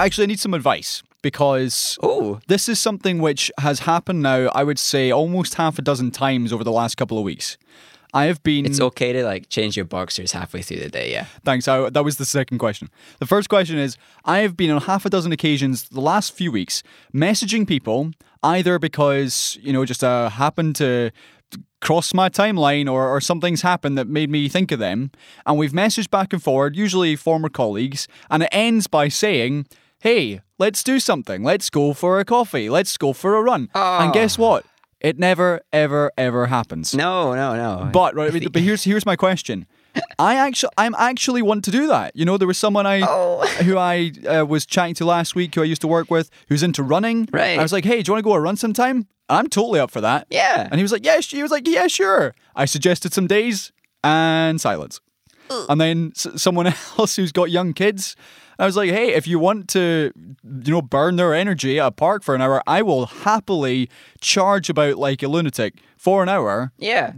Actually, I need some advice, because this is something which has happened now, I would say, almost half a dozen times over the last couple of weeks. I have been... It's okay to, like, change your boxers halfway through the day, yeah. Thanks. That was the second question. The first question is, I have been on half a dozen occasions the last few weeks messaging people, either because, you know, just happened to cross my timeline, or something's happened that made me think of them. And we've messaged back and forward, usually former colleagues, and it ends by saying, hey, let's do something. Let's go for a coffee. Let's go for a run. Oh. And guess what? It never, ever, ever happens. No. But right, but here's my question. I actually want to do that. You know, there was someone who I was chatting to last week, who I used to work with, who's into running. Right. I was like, hey, do you want to go a run sometime? I'm totally up for that. Yeah. And he was like, yeah. He was like, yeah, sure. I suggested some days, and silence. And then someone else who's got young kids, I was like, hey, if you want to, you know, burn their energy at a park for an hour, I will happily charge about like a lunatic for an hour. Yeah.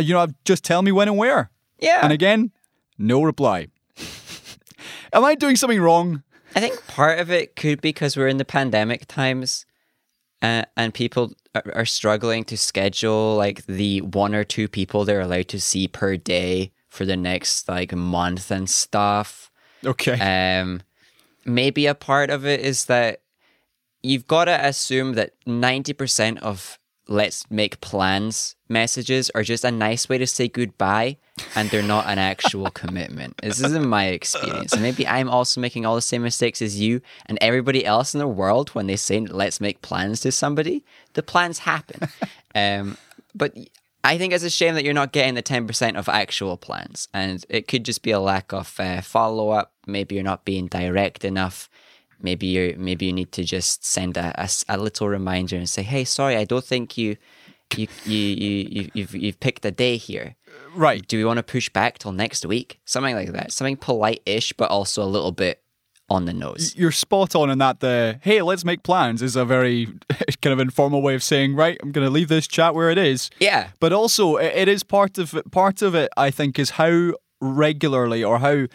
You know, just tell me when and where. Yeah. And again, no reply. Am I doing something wrong? I think part of it could be because we're in the pandemic times, and people are struggling to schedule like the one or two people they're allowed to see per day for the next like month and stuff. Okay. Maybe a part of it is that you've got to assume that 90% of let's make plans messages are just a nice way to say goodbye, and they're not an actual commitment. This isn't my experience. And maybe I'm also making all the same mistakes as you and everybody else in the world when they say let's make plans to somebody. The plans happen. But I think it's a shame that you're not getting the 10% of actual plans, and it could just be a lack of follow-up. Maybe you're not being direct enough. Maybe you need to just send a little reminder and say, hey, sorry, I don't think you've picked a day here. Right. Do we want to push back till next week? Something like that. Something polite-ish, but also a little bit on the nose. You're spot on in that the, hey, let's make plans is a very kind of informal way of saying, right, I'm going to leave this chat where it is. Yeah. But also, it is part of it, I think, is how regularly or how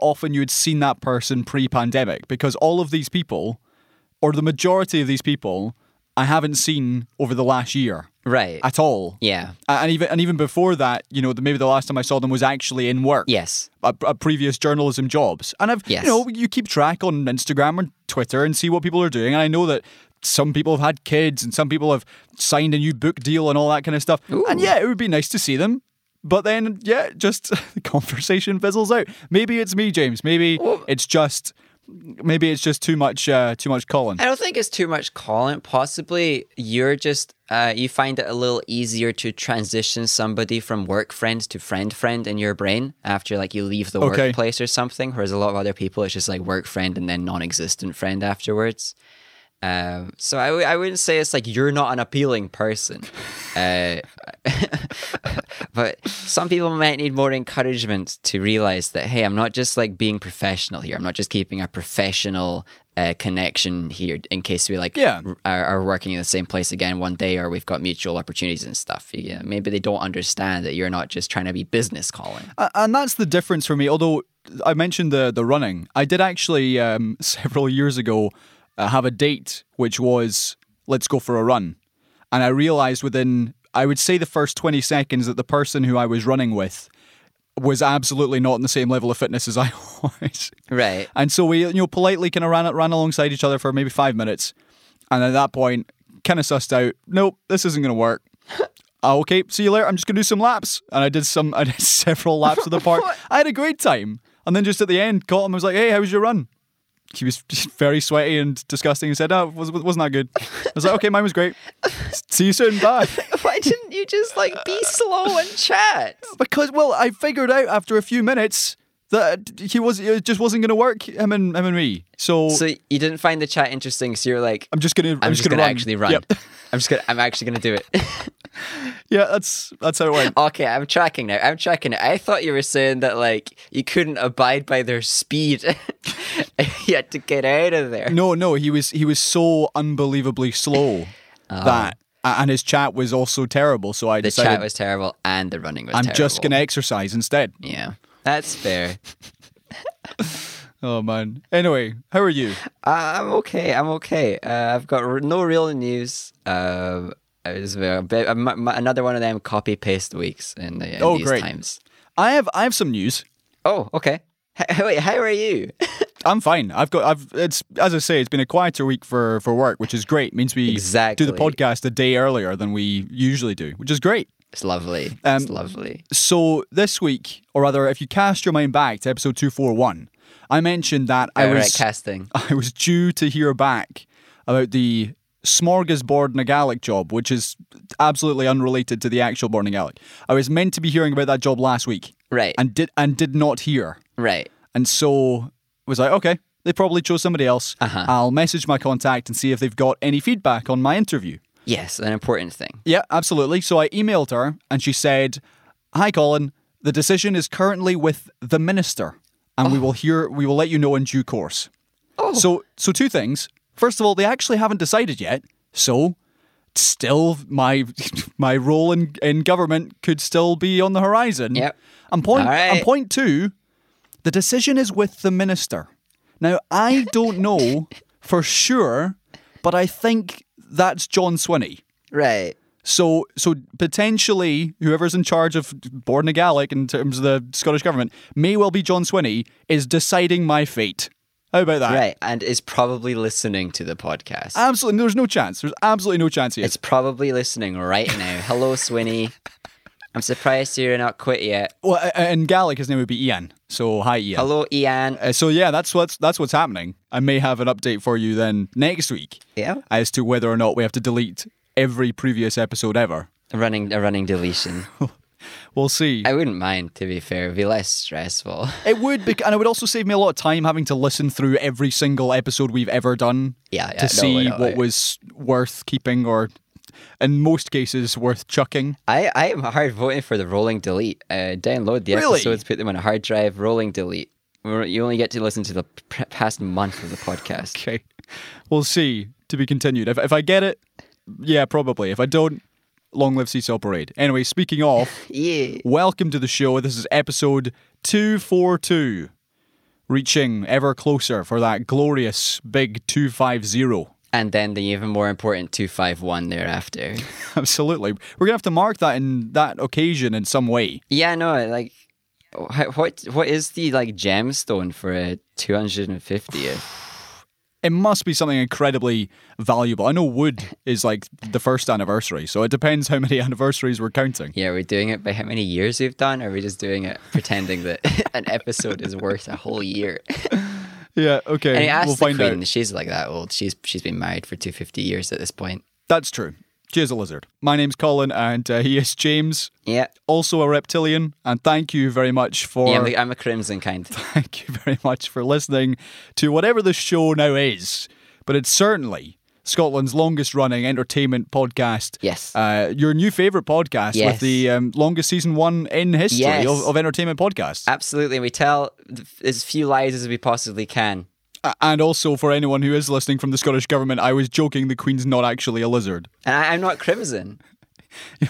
often you had seen that person pre-pandemic. Because all of these people, or the majority of these people, I haven't seen over the last year. Right. At all. Yeah. And even before that, you know, maybe the last time I saw them was actually in work. Yes. At previous journalism jobs. And you know, you keep track on Instagram and Twitter and see what people are doing. And I know that some people have had kids and some people have signed a new book deal and all that kind of stuff. Ooh. And yeah, it would be nice to see them. But then, yeah, just the conversation fizzles out. Maybe it's me, James. Maybe it's just too much calling. I don't think it's too much calling. Possibly you're just you find it a little easier to transition somebody from work friend to friend in your brain after like you leave the workplace or something. Whereas a lot of other people, it's just like work friend and then non-existent friend afterwards. So I wouldn't say it's like you're not an appealing person. But some people might need more encouragement to realize that, hey, I'm not just like being professional here. I'm not just keeping a professional connection here in case we are working in the same place again one day, or we've got mutual opportunities and stuff. You know, maybe they don't understand that you're not just trying to be business calling. And that's the difference for me. Although I mentioned the running, I did actually several years ago have a date which was, let's go for a run. And I realized within, I would say, the first 20 seconds that the person who I was running with was absolutely not in the same level of fitness as I was. Right. And so we, you know, politely kind of ran alongside each other for maybe 5 minutes. And at that point, kind of sussed out, nope, this isn't going to work. Okay, see you later. I'm just going to do some laps. And I did several laps of the park. I had a great time. And then just at the end, caught him. I was like, hey, how was your run? He was very sweaty and disgusting and said, no, it wasn't that good. I was like, okay, mine was great. See you soon, bye. Why didn't you just, like, be slow and chat? Because, well, I figured out after a few minutes that it just wasn't going to work, him and me. So you didn't find the chat interesting, so you're like, I'm just going to actually run. Yep. I'm actually going to do it. Yeah, that's how it went. Okay, I'm tracking now. I thought you were saying that, like, you couldn't abide by their speed. You had to get out of there. No, he was so unbelievably slow that, and his chat was also terrible, so I decided... The chat was terrible and the running was terrible. I'm just going to exercise instead. Yeah, that's fair. Oh, man. Anyway, how are you? I'm okay. I've got no real news. It was a bit, another one of them copy-paste weeks in these times. I have some news. Oh, okay. Wait, how are you? I'm fine. It's, as I say, it's been a quieter week for work, which is great. It means we do the podcast a day earlier than we usually do, which is great. It's lovely. So this week, or rather, if you cast your mind back to episode 241, I mentioned that I was due to hear back about the Bòrd na Gàidhlig job, which is absolutely unrelated to the actual Bòrd na Gàidhlig. I was meant to be hearing about that job last week. Right. And did not hear. Right. And so I was like, okay, they probably chose somebody else. Uh-huh. I'll message my contact and see if they've got any feedback on my interview. Yes, an important thing. Yeah, absolutely. So I emailed her and she said, "Hi Colin, the decision is currently with the minister and we will let you know in due course." Oh. So two things. First of all, they actually haven't decided yet. So still my role in government could still be on the horizon. Yep. And point two, the decision is with the minister. Now, I don't know for sure, but I think that's John Swinney. Right. So potentially whoever's in charge of Bòrd na Gàidhlig in terms of the Scottish government may well be John Swinney is deciding my fate. How about that? Right, and is probably listening to the podcast. Absolutely. There's no chance. There's absolutely no chance here. It's probably listening right now. Hello, Swinney. I'm surprised you're not quit yet. Well, in Gaelic, his name would be Ian. So, hi, Ian. Hello, Ian. So, yeah, that's what's happening. I may have an update for you then next week. Yeah. As to whether or not we have to delete every previous episode ever. A running deletion. We'll see. I wouldn't mind, to be fair. It would be less stressful. It would, and it would also save me a lot of time having to listen through every single episode we've ever done to see what was worth keeping or, in most cases, worth chucking. I am hard voting for the rolling delete. Download the episodes, put them on a hard drive, rolling delete. You only get to listen to the past month of the podcast. Okay. We'll see. To be continued. If I get it, yeah, probably. If I don't, long live Seesaw Parade. Anyway, speaking of, welcome to the show. This is episode 242, reaching ever closer for that glorious big 250. And then the even more important 251 thereafter. Absolutely. We're going to have to mark that in that occasion in some way. Yeah, no, like, what is the, like, gemstone for a 250th? It must be something incredibly valuable. I know wood is like the first anniversary, so it depends how many anniversaries we're counting. Yeah, are we doing it by how many years we've done, or are we just doing it pretending that an episode is worth a whole year? Yeah, okay. And I asked the Queen, she's like that old. She's been married for 250 years at this point. That's true. She is a lizard. My name's Colin, and he is James. Yeah. Also a reptilian. And thank you very much for... Yeah, I'm a crimson kind. Thank you very much for listening to whatever the show now is. But it's certainly Scotland's longest-running entertainment podcast. Yes. Your new favourite podcast with the longest season one in history of entertainment podcasts. Absolutely. We tell as few lies as we possibly can. And also, for anyone who is listening from the Scottish government, I was joking, the Queen's not actually a lizard. And I'm not crimson.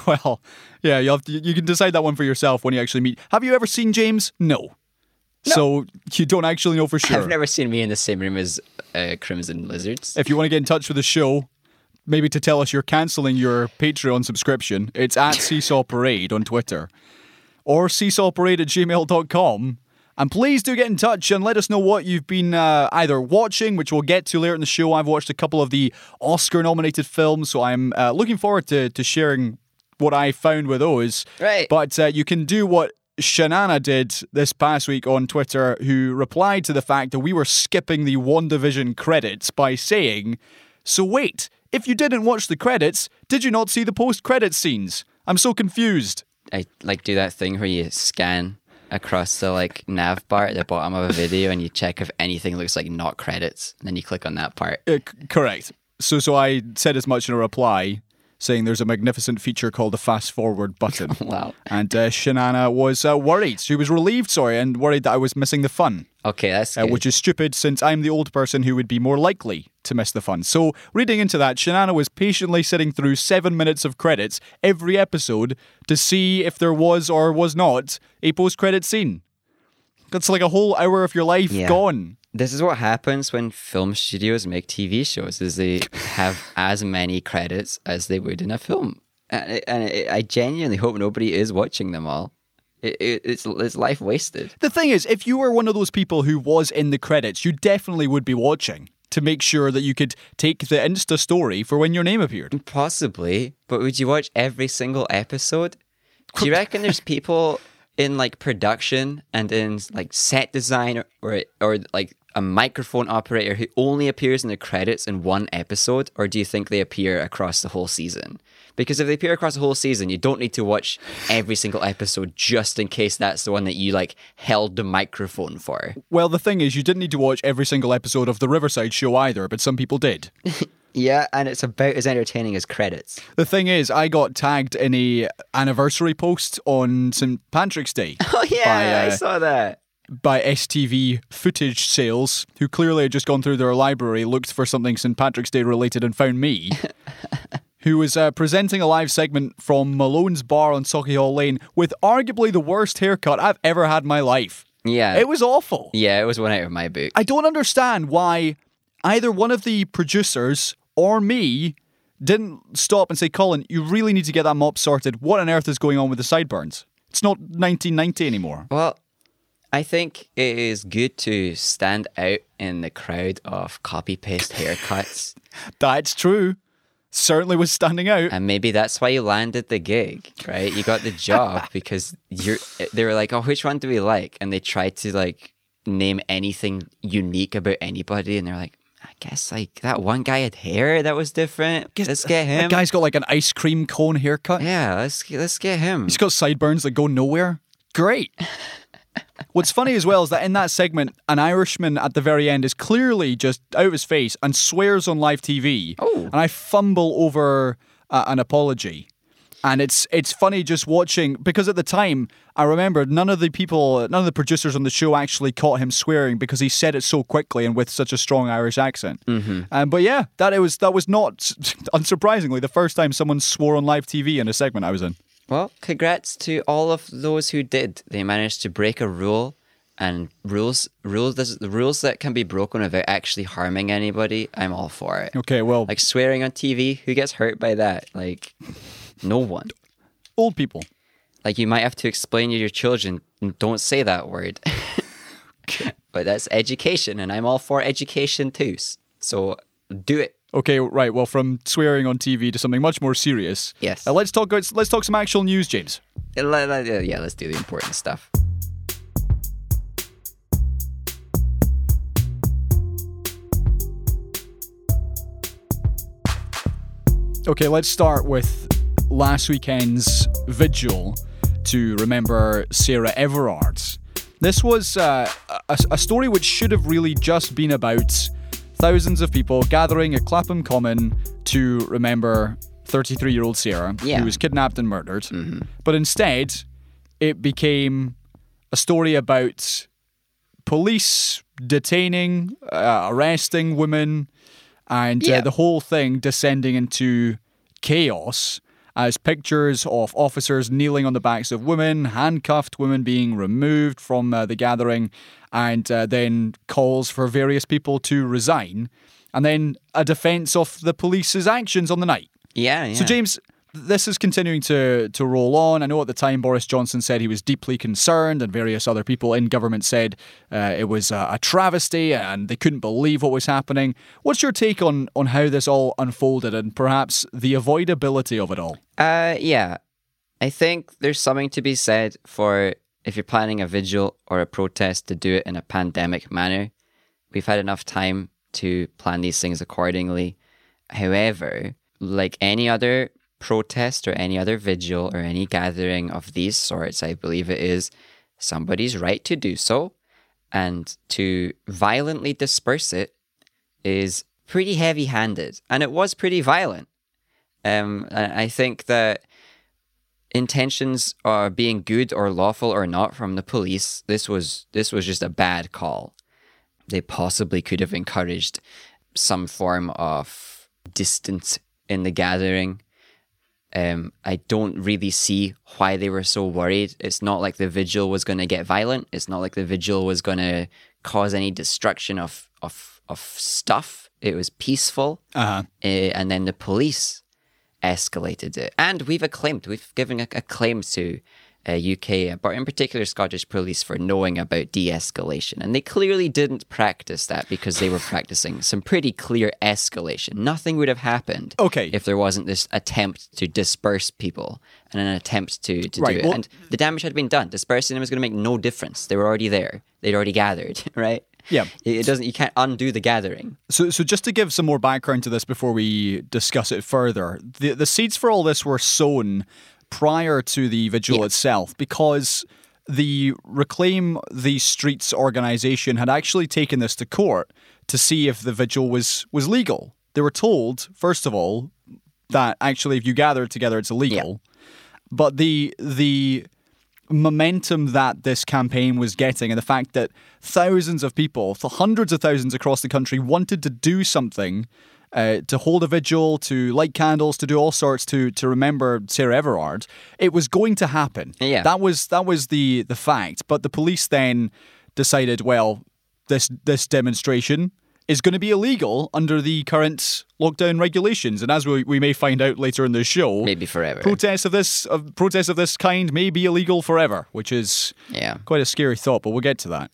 Well, yeah, you can decide that one for yourself when you actually meet. Have you ever seen James? No. So you don't actually know for sure. I've never seen me in the same room as crimson lizards. If you want to get in touch with the show, maybe to tell us you're cancelling your Patreon subscription, it's at Seesaw Parade on Twitter. Or seesawparade@gmail.com. And please do get in touch and let us know what you've been either watching, which we'll get to later in the show. I've watched a couple of the Oscar-nominated films, so I'm looking forward to sharing what I found with those. Right. But you can do what Shanana did this past week on Twitter, who replied to the fact that we were skipping the WandaVision credits by saying, "So wait, if you didn't watch the credits, did you not see the post-credits scenes? I'm so confused." I do that thing where you scan across the nav bar at the bottom of a video and you check if anything looks like not credits, and then you click on that part. Correct. So I said as much in a reply, saying there's a magnificent feature called the fast forward button. Wow. And Shanana was worried. She was relieved, and worried that I was missing the fun. Okay, that's good. Which is stupid, since I'm the old person who would be more likely to miss the fun. So reading into that, Shanana was patiently sitting through 7 minutes of credits every episode to see if there was or was not a post-credit scene. That's like a whole hour of your life gone. This is what happens when film studios make TV shows, is they have as many credits as they would in a film. And I genuinely hope nobody is watching them all. It's life wasted. The thing is, if you were one of those people who was in the credits, you definitely would be watching to make sure that you could take the Insta story for when your name appeared. Possibly, but would you watch every single episode? Do you reckon there's people in like production and in like set design or like a microphone operator who only appears in the credits in one episode, or do you think they appear across the whole season? Because if they appear across the whole season, you don't need to watch every single episode just in case that's the one that you like held the microphone for. Well, the thing is, you didn't need to watch every single episode of The Riverside Show either, but some people did. Yeah, and it's about as entertaining as credits. The thing is, I got tagged in an anniversary post on St. Patrick's Day. Oh yeah, I saw that. By STV Footage Sales, who clearly had just gone through their library, looked for something St. Patrick's Day related and found me, who was presenting a live segment from Malone's Bar on Socky Hall Lane with arguably the worst haircut I've ever had in my life. Yeah. It was awful. Yeah, it was one out of my book. I don't understand why either one of the producers or me didn't stop and say, Colin, you really need to get that mop sorted. What on earth is going on with the sideburns? It's not 1990 anymore. Well, I think it is good to stand out in the crowd of copy-paste haircuts. That's true. Certainly was standing out. And maybe that's why you landed the gig, right? You got the job because they were like, oh, which one do we like? And they tried to like name anything unique about anybody. And they're like, I guess like that one guy had hair that was different. Let's get him. That guy's got like an ice cream cone haircut. Yeah, let's get him. He's got sideburns that go nowhere. Great. What's funny as well is that in that segment, an Irishman at the very end is clearly just out of his face and swears on live TV. Oh. And I fumble over an apology. And it's funny just watching, because at the time, I remembered none of the producers on the show actually caught him swearing because he said it so quickly and with such a strong Irish accent. Mm-hmm. But yeah, that was not, unsurprisingly, the first time someone swore on live TV in a segment I was in. Well, congrats to all of those who did. They managed to break a rule, and rules that can be broken without actually harming anybody, I'm all for it. Okay, well... like swearing on TV, who gets hurt by that? Like, no one. Old people. Like, you might have to explain to your children, don't say that word. But that's education, and I'm all for education too. So, do it. Okay, right. Well, from swearing on TV to something much more serious. Yes. Let's talk some actual news, James. Yeah, let's do the important stuff. Okay, let's start with last weekend's vigil to remember Sarah Everard. This was a story which should have really just been about thousands of people gathering at Clapham Common to remember 33-year-old Sarah, who was kidnapped and murdered. Mm-hmm. But instead, it became a story about police detaining, arresting women, and the whole thing descending into chaos as pictures of officers kneeling on the backs of women, handcuffed women being removed from the gathering, and then calls for various people to resign, and then a defence of the police's actions on the night. Yeah. So, James, this is continuing to roll on. I know at the time Boris Johnson said he was deeply concerned, and various other people in government said it was a travesty and they couldn't believe what was happening. What's your take on how this all unfolded and perhaps the avoidability of it all? I think there's something to be said for... if you're planning a vigil or a protest, to do it in a pandemic manner. We've had enough time to plan these things accordingly. However, like any other protest or any other vigil or any gathering of these sorts, I believe it is somebody's right to do so, and to violently disperse it is pretty heavy-handed, and it was pretty violent. I think that intentions are being good or lawful or not from the police, this was just a bad call. They possibly could have encouraged some form of distance in the gathering. I don't really see why they were so worried. It's not like the vigil was going to get violent. It's not like the vigil was going to cause any destruction of stuff. It was peaceful. Uh-huh. And then the police escalated it. And we've given acclaim to UK, but in particular Scottish police, for knowing about de-escalation. And they clearly didn't practice that, because they were practicing some pretty clear escalation. Nothing would have happened if there wasn't this attempt to disperse people and an attempt to do it. Well, and the damage had been done. Dispersing them was going to make no difference. They were already there. They'd already gathered, right? Yeah. It doesn't. You can't undo the gathering. So just to give some more background to this before we discuss it further, the seeds for all this were sown prior to the vigil itself, because the Reclaim the Streets organization had actually taken this to court to see if the vigil was legal. They were told, first of all, that actually if you gather together, it's illegal. Yeah. But the momentum that this campaign was getting, and the fact that thousands of people, hundreds of thousands across the country, wanted to do something, to hold a vigil, to light candles, to do all sorts, to remember Sarah Everard, it was going to happen. Yeah. That was the fact. But the police then decided, well, this demonstration is going to be illegal under the current lockdown regulations. And as we may find out later in the show, maybe forever. Protests of this kind may be illegal forever, which is quite a scary thought, but we'll get to that.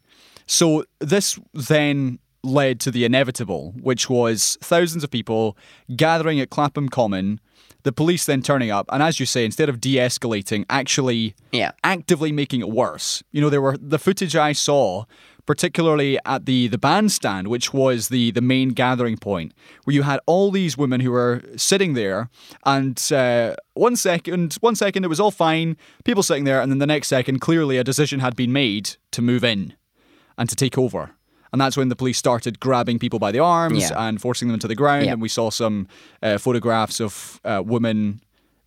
So this then led to the inevitable, which was thousands of people gathering at Clapham Common, the police then turning up, and as you say, instead of de-escalating, actually actively making it worse. You know, there were the footage I saw, particularly at the bandstand, which was the main gathering point, where you had all these women who were sitting there, and one second it was all fine, people sitting there, and then the next second, clearly a decision had been made to move in and to take over. And that's when the police started grabbing people by the arms and forcing them to the ground. Yeah. And we saw some photographs of women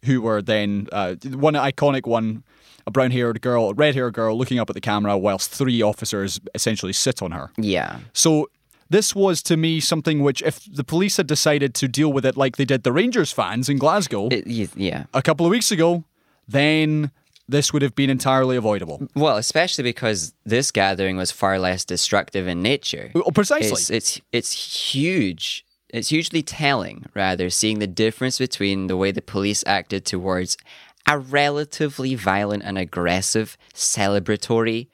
who were then, one iconic one, a brown-haired girl, a red-haired girl, looking up at the camera whilst three officers essentially sit on her. Yeah. So this was, to me, something which, if the police had decided to deal with it like they did the Rangers fans in Glasgow a couple of weeks ago, then this would have been entirely avoidable. Well, especially because this gathering was far less destructive in nature. Well, precisely. It's huge. It's hugely telling, rather, seeing the difference between the way the police acted towards a relatively violent and aggressive celebratory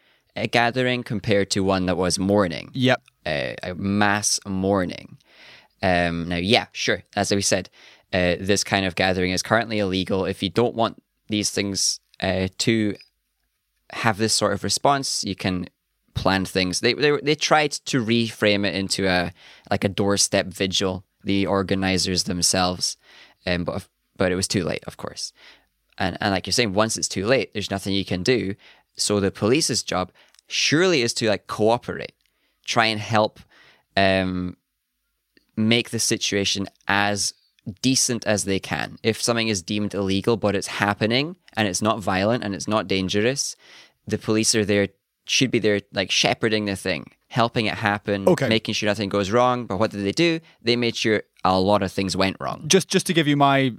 gathering compared to one that was mourning. Yep. A mass mourning. Now, as we said, this kind of gathering is currently illegal. If you don't want these things to have this sort of response, you can plan things. They tried to reframe it into a doorstep vigil, the organizers themselves, but it was too late, of course. And like you're saying, once it's too late, there's nothing you can do. So the police's job surely is to cooperate, try and help, make the situation as decent as they can. If something is deemed illegal, but it's happening and it's not violent and it's not dangerous, the police are there, should be there, shepherding the thing, helping it happen, making sure nothing goes wrong. But what did they do? They made sure a lot of things went wrong. Just to give you my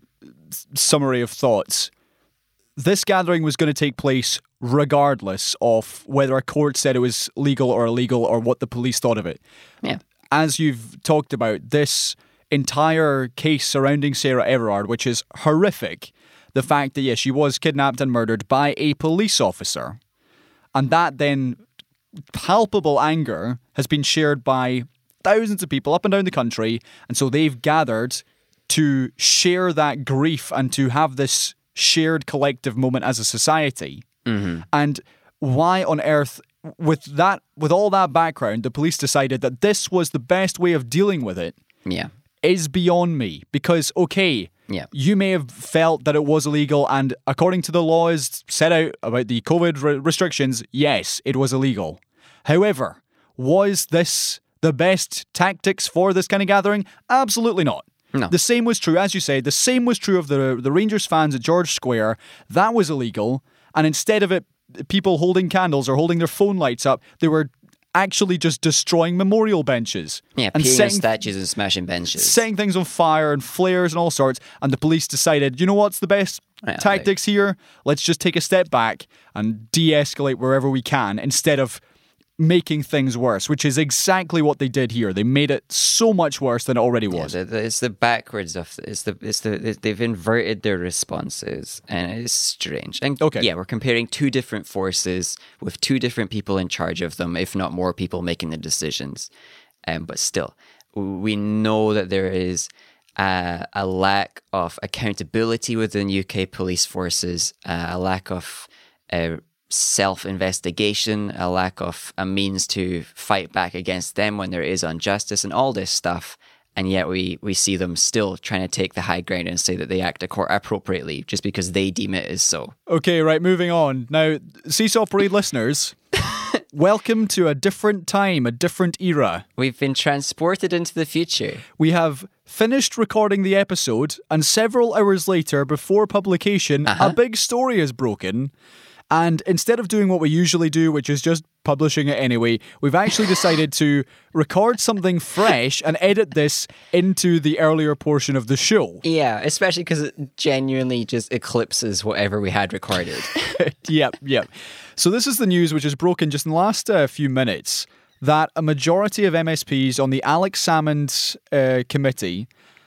summary of thoughts, this gathering was going to take place regardless of whether a court said it was legal or illegal or what the police thought of it. Yeah. As you've talked about, this entire case surrounding Sarah Everard, which is horrific, the fact that, yes, she was kidnapped and murdered by a police officer, and that then palpable anger has been shared by thousands of people up and down the country, and so they've gathered to share that grief and to have this shared collective moment as a society. Mm-hmm. And why on earth, with all that background, the police decided that this was the best way of dealing with it is beyond me, because you may have felt that it was illegal, and according to the laws set out about the COVID restrictions, yes, it was illegal. However, was this the best tactics for this kind of gathering? Absolutely not. No. The same was true, as you say, the same was true of the Rangers fans at George Square. That was illegal, and instead of it, people holding candles or holding their phone lights up, they were actually just destroying memorial benches. Yeah, and peeing at statues and smashing benches. Setting things on fire and flares and all sorts. And the police decided, you know what's the best tactics here? Let's just take a step back and de-escalate wherever we can, instead of making things worse, which is exactly what they did here. They made it so much worse than it already was. Yeah, it's the backwards of they've inverted their responses, and it's strange. And okay, yeah, we're comparing two different forces with two different people in charge of them, if not more people making the decisions. But still, we know that there is a lack of accountability within UK police forces, a lack of self-investigation, a lack of a means to fight back against them when there is injustice and all this stuff. And yet we see them still trying to take the high ground and say that they act appropriately just because they deem it as so. Okay, right, moving on. Now, Seesaw Parade listeners, welcome to a different time, a different era. We've been transported into the future. We have finished recording the episode, and several hours later, before publication, a big story is broken. And instead of doing what we usually do, which is just publishing it anyway, we've actually decided to record something fresh and edit this into the earlier portion of the show. Yeah, especially because it genuinely just eclipses whatever we had recorded. Yep. So this is the news, which is broken just in the last few minutes, that a majority of MSPs on the Alex Salmond committee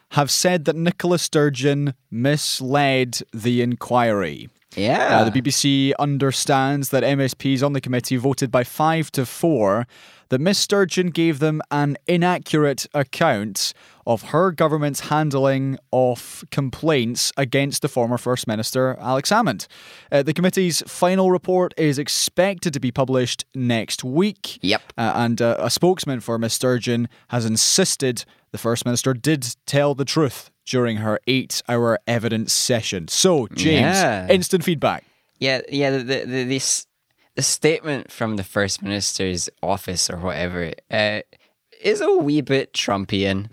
have said that Nicola Sturgeon misled the inquiry. Yeah. The BBC understands that MSPs on the committee voted by 5-4 that Miss Sturgeon gave them an inaccurate account of her government's handling of complaints against the former First Minister, Alex Salmond. The committee's final report is expected to be published next week. Yep. And a spokesman for Miss Sturgeon has insisted the First Minister did tell the truth during her 8-hour evidence session. So, James, instant feedback. Yeah. The statement from the First Minister's office or whatever is a wee bit Trumpian.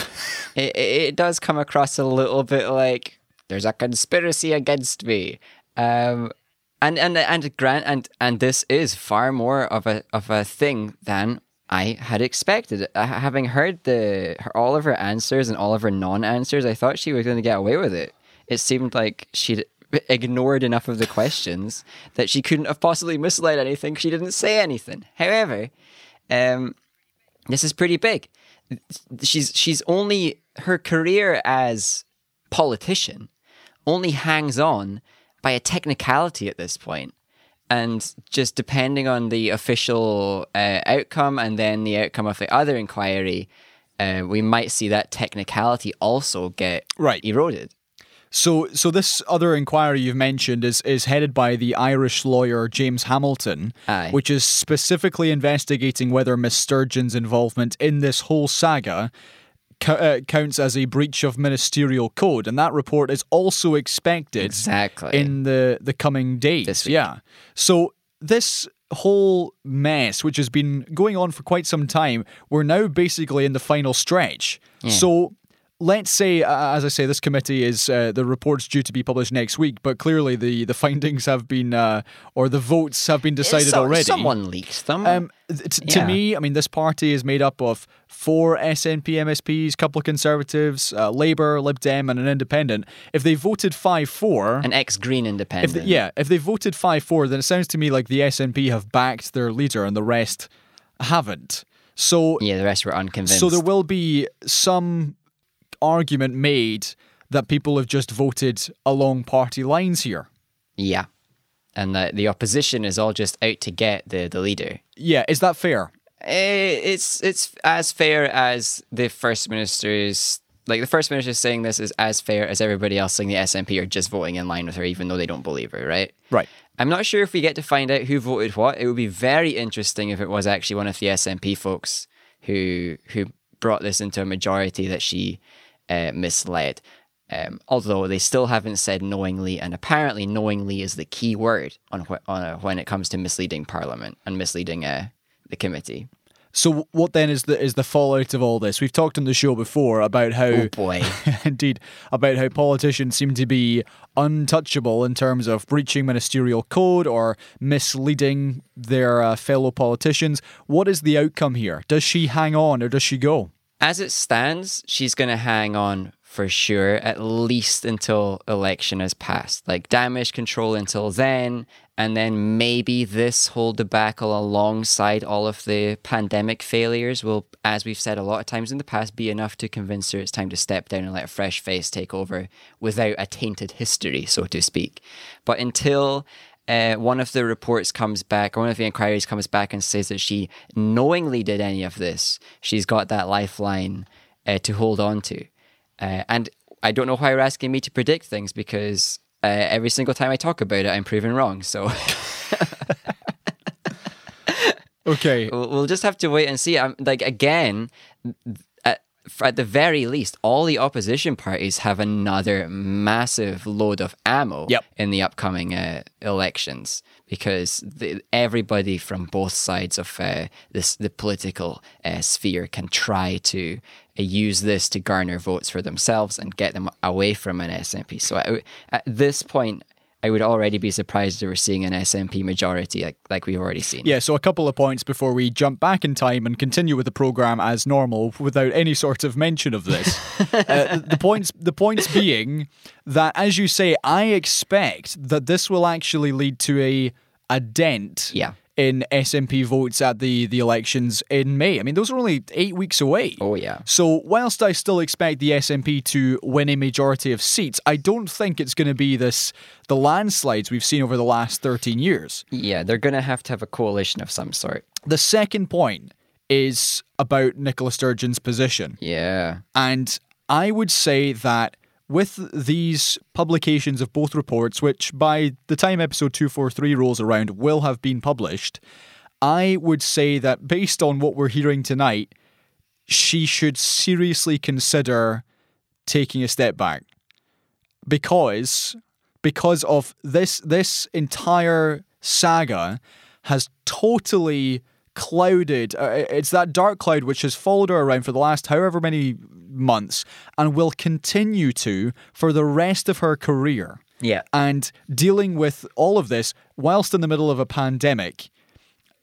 It does come across a little bit like there's a conspiracy against me. And this is far more of a thing than I had expected. Having heard all of her answers and all of her non-answers, I thought she was going to get away with it. It seemed like she'd ignored enough of the questions that she couldn't have possibly misled anything. She didn't say anything. However, this is pretty big. She's only, her career as politician only hangs on by a technicality at this point. And just depending on the official outcome and then the outcome of the other inquiry, we might see that technicality also get eroded. So this other inquiry you've mentioned is headed by the Irish lawyer James Hamilton, which is specifically investigating whether Miss Sturgeon's involvement in this whole saga counts as a breach of ministerial code, and that report is also expected in the coming days. Yeah. So this whole mess, which has been going on for quite some time, we're now basically in the final stretch. Yeah. So let's say, as I say, this committee is, the report's due to be published next week, but clearly the findings have been, or the votes have been decided already. Someone leaked them. To me, I mean, this party is made up of 4 SNP MSPs, couple of Conservatives, Labour, Lib Dem and an Independent. If they voted 5-4... An ex-Green Independent. If they voted 5-4, then it sounds to me like the SNP have backed their leader and the rest haven't. So yeah, the rest were unconvinced. So there will be some argument made that people have just voted along party lines here. Yeah. And that the opposition is all just out to get the leader. Yeah, is that fair? It's as fair as the First Minister's... Like, the First Minister saying this is as fair as everybody else saying the SNP are just voting in line with her, even though they don't believe her, right? Right. I'm not sure if we get to find out who voted what. It would be very interesting if it was actually one of the SNP folks who brought this into a majority that she... misled. Although they still haven't said knowingly, and apparently knowingly is the key word on when it comes to misleading Parliament and misleading the committee. So what then is the fallout of all this? We've talked on the show before about how... Oh boy. Indeed, about how politicians seem to be untouchable in terms of breaching ministerial code or misleading their fellow politicians. What is the outcome here? Does she hang on or does she go? As it stands, she's going to hang on for sure, at least until election has passed. Like, damage control until then, and then maybe this whole debacle alongside all of the pandemic failures will, as we've said a lot of times in the past, be enough to convince her it's time to step down and let a fresh face take over without a tainted history, so to speak. But until... one of the reports comes back, one of the inquiries comes back and says that she knowingly did any of this, she's got that lifeline to hold on to. And I don't know why you're asking me to predict things, because every single time I talk about it, I'm proven wrong. So okay, we'll just have to wait and see. I'm like, again, at the very least, all the opposition parties have another massive load of ammo in the upcoming elections, because everybody from both sides of the political sphere can try to use this to garner votes for themselves and get them away from an SNP. So at this point, I would already be surprised if we're seeing an SNP majority like we've already seen. Yeah, so a couple of points before we jump back in time and continue with the programme as normal without any sort of mention of this. The points being that, as you say, I expect that this will actually lead to a dent in SNP votes at the elections in May. I mean, those are only 8 weeks away. Oh, yeah. So whilst I still expect the SNP to win a majority of seats, I don't think it's going to be the landslides we've seen over the last 13 years. Yeah, they're going to have a coalition of some sort. The second point is about Nicola Sturgeon's position. Yeah. And I would say that with these publications of both reports, which by the time episode 243 rolls around will have been published, I would say that based on what we're hearing tonight, she should seriously consider taking a step back. Because of this entire saga has totally clouded. It's that dark cloud which has followed her around for the last however many months and will continue to for the rest of her career. Yeah. And dealing with all of this whilst in the middle of a pandemic.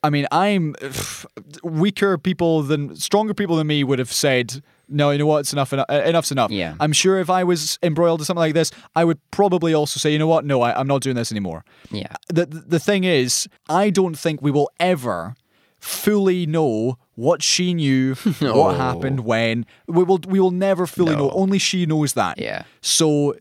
I mean, stronger people than me would have said, no, you know what, it's enough's enough. Yeah. I'm sure if I was embroiled in something like this, I would probably also say, you know what, no, I'm not doing this anymore. Yeah. The thing is, I don't think we will ever fully know what she knew, what happened when. We will never fully know. Only she knows that. Yeah. So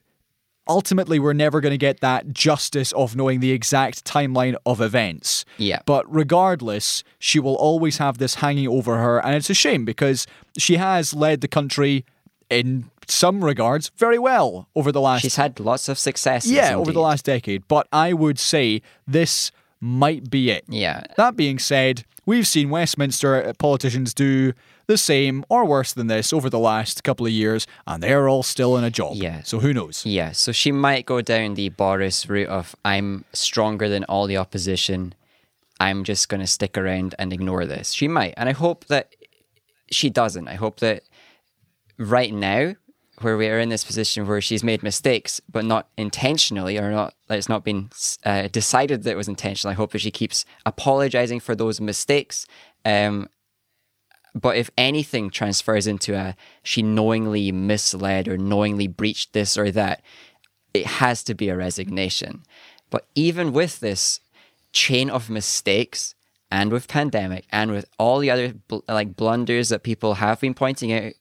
ultimately, we're never going to get that justice of knowing the exact timeline of events. Yeah. But regardless, she will always have this hanging over her, and it's a shame because she has led the country in some regards very well over the last. She's had lots of successes. Yeah, indeed. Over the last decade. But I would say this might be it. Yeah. That being said, we've seen Westminster politicians do the same or worse than this over the last couple of years, and they're all still in a job. Yeah. So who knows? Yeah. So she might go down the Boris route of, I'm stronger than all the opposition, I'm just going to stick around and ignore this. She might. And I hope that she doesn't. I hope that right now, where we are in this position where she's made mistakes, but not intentionally, or not, it's not been decided that it was intentional. I hope that she keeps apologizing for those mistakes. But if anything transfers into she knowingly misled or knowingly breached this or that, it has to be a resignation. But even with this chain of mistakes, and with pandemic, and with all the other blunders that people have been pointing out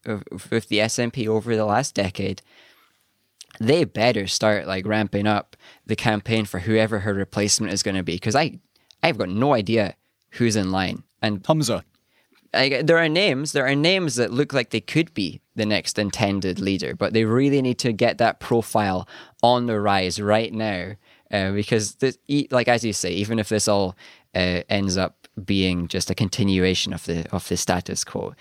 with the SNP over the last decade, they better start ramping up the campaign for whoever her replacement is going to be. Because I've got no idea who's in line. And Humza, there are names that look like they could be the next intended leader, but they really need to get that profile on the rise right now, because this, as you say, even if this all ends up being just a continuation of the status quo,